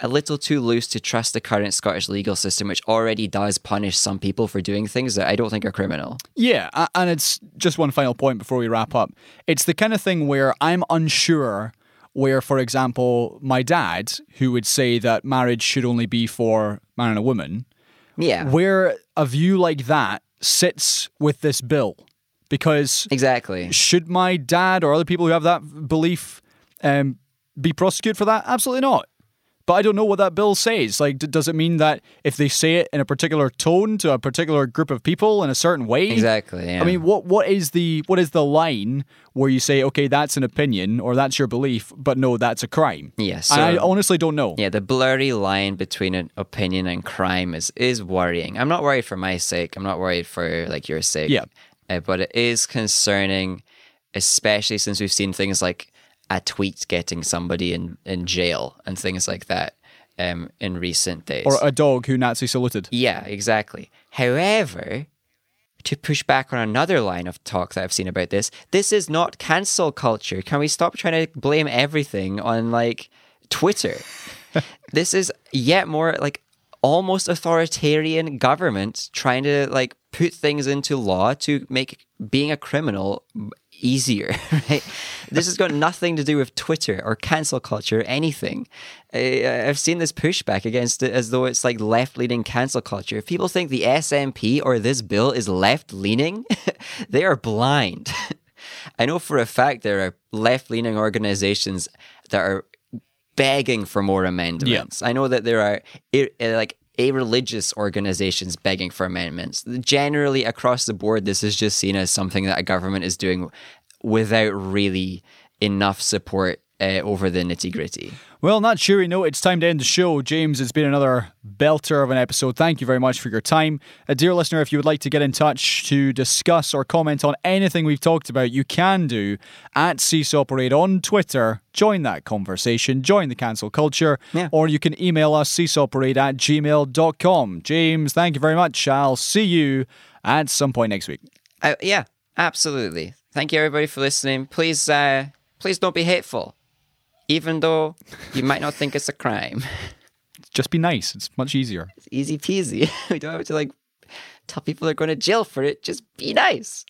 a little too loose to trust the current Scottish legal system, which already does punish some people for doing things that I don't think are criminal. Yeah, and it's just one final point before we wrap up. It's the kind of thing where I'm unsure where, for example, my dad, who would say that marriage should only be for man and a woman, where a view like that sits with this bill. Because should my dad or other people who have that belief be prosecuted for that? Absolutely not. But I don't know what that bill says. Like, does it mean that if they say it in a particular tone to a particular group of people in a certain way? Exactly. Yeah. I mean, what is the line where you say, okay, that's an opinion or that's your belief, but no, that's a crime? Yes. Yeah, so, I honestly don't know. Yeah, the blurry line between an opinion and crime is worrying. I'm not worried for my sake. I'm not worried for like your sake. Yeah. But it is concerning, especially since we've seen things like a tweet getting somebody in jail and things like that in recent days. Or a dog who Nazi saluted. Yeah, exactly. However, to push back on another line of talk that I've seen about this is not cancel culture. Can we stop trying to blame everything on, like, Twitter? This is yet more, like, almost authoritarian government trying to like put things into law to make being a criminal easier, right? This has got nothing to do with Twitter or cancel culture or anything. I've seen this pushback against it as though it's like left-leaning cancel culture. If people think the SNP or this bill is left-leaning, they are blind. I know for a fact there are left-leaning organizations that are begging for more amendments. Yeah. I know that there are like a-religious organizations begging for amendments. Generally, across the board, this is just seen as something that a government is doing without really enough support over the nitty-gritty. Well, not sure we know. It's time to end the show. James, it's been another belter of an episode. Thank you very much for your time. Dear listener, if you would like to get in touch to discuss or comment on anything we've talked about, you can do at Seesaw Parade on Twitter. Join that conversation. Join the cancel culture. Yeah. Or you can email us, seesawparade@gmail.com. James, thank you very much. I'll see you at some point next week. Yeah, absolutely. Thank you, everybody, for listening. Please, please don't be hateful. Even though you might not think it's a crime. Just be nice. It's much easier. It's easy peasy. We don't have to like tell people they're going to jail for it. Just be nice.